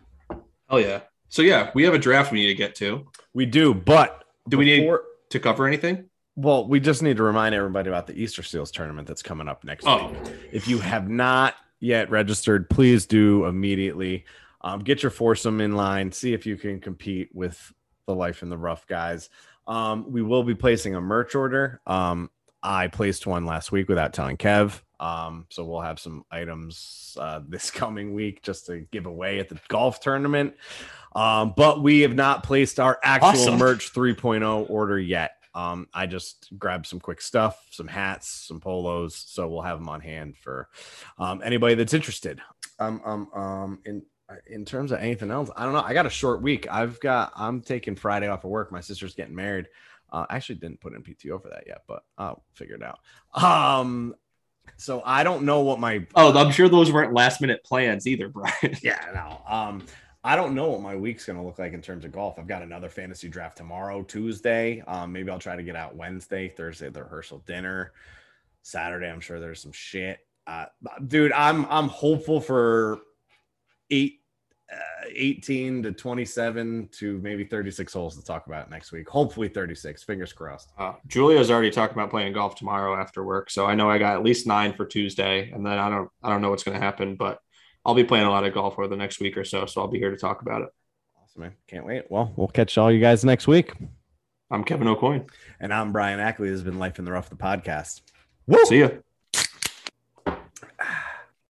Oh yeah. So yeah, we have a draft we need to get to. We do, but do we before... need to cover anything? Well, we just need to remind everybody about the Easter Seals tournament that's coming up next oh. week. If you have not yet registered, please do immediately. Um, get your foursome in line. See if you can compete with the Life in the Rough guys. Um, we will be placing a merch order. Um, I placed one last week without telling Kev. Um, so we'll have some items uh, this coming week just to give away at the golf tournament. Um, but we have not placed our actual awesome. merch three point oh order yet. Um, I just grabbed some quick stuff, some hats, some polos. So we'll have them on hand for um, anybody that's interested. Um, um, um, in in terms of anything else, I don't know. I got a short week. I've got. I'm taking Friday off of work. My sister's getting married. I uh, actually didn't put in P T O for that yet, but I'll figure it out. Um, so I don't know what my. Oh, I'm sure those weren't last minute plans either, Brian. yeah, no. Um. I don't know what my week's going to look like in terms of golf. I've got another fantasy draft tomorrow, Tuesday. Um, maybe I'll try to get out Wednesday, Thursday, the rehearsal dinner. Saturday, I'm sure there's some shit. Uh, dude, I'm I'm hopeful for eight, uh, eighteen to twenty-seven to maybe thirty-six holes to talk about next week. Hopefully thirty-six. Fingers crossed. Uh, Julia's already talking about playing golf tomorrow after work, so I know I got at least nine for Tuesday, and then I don't I don't know what's going to happen, but I'll be playing a lot of golf over the next week or so, so I'll be here to talk about it. Awesome, man. Can't wait. Well, we'll catch all you guys next week. I'm Kevin O'Coin. And I'm Brian Ackley. This has been Life in the Rough, the podcast. Woo! See ya.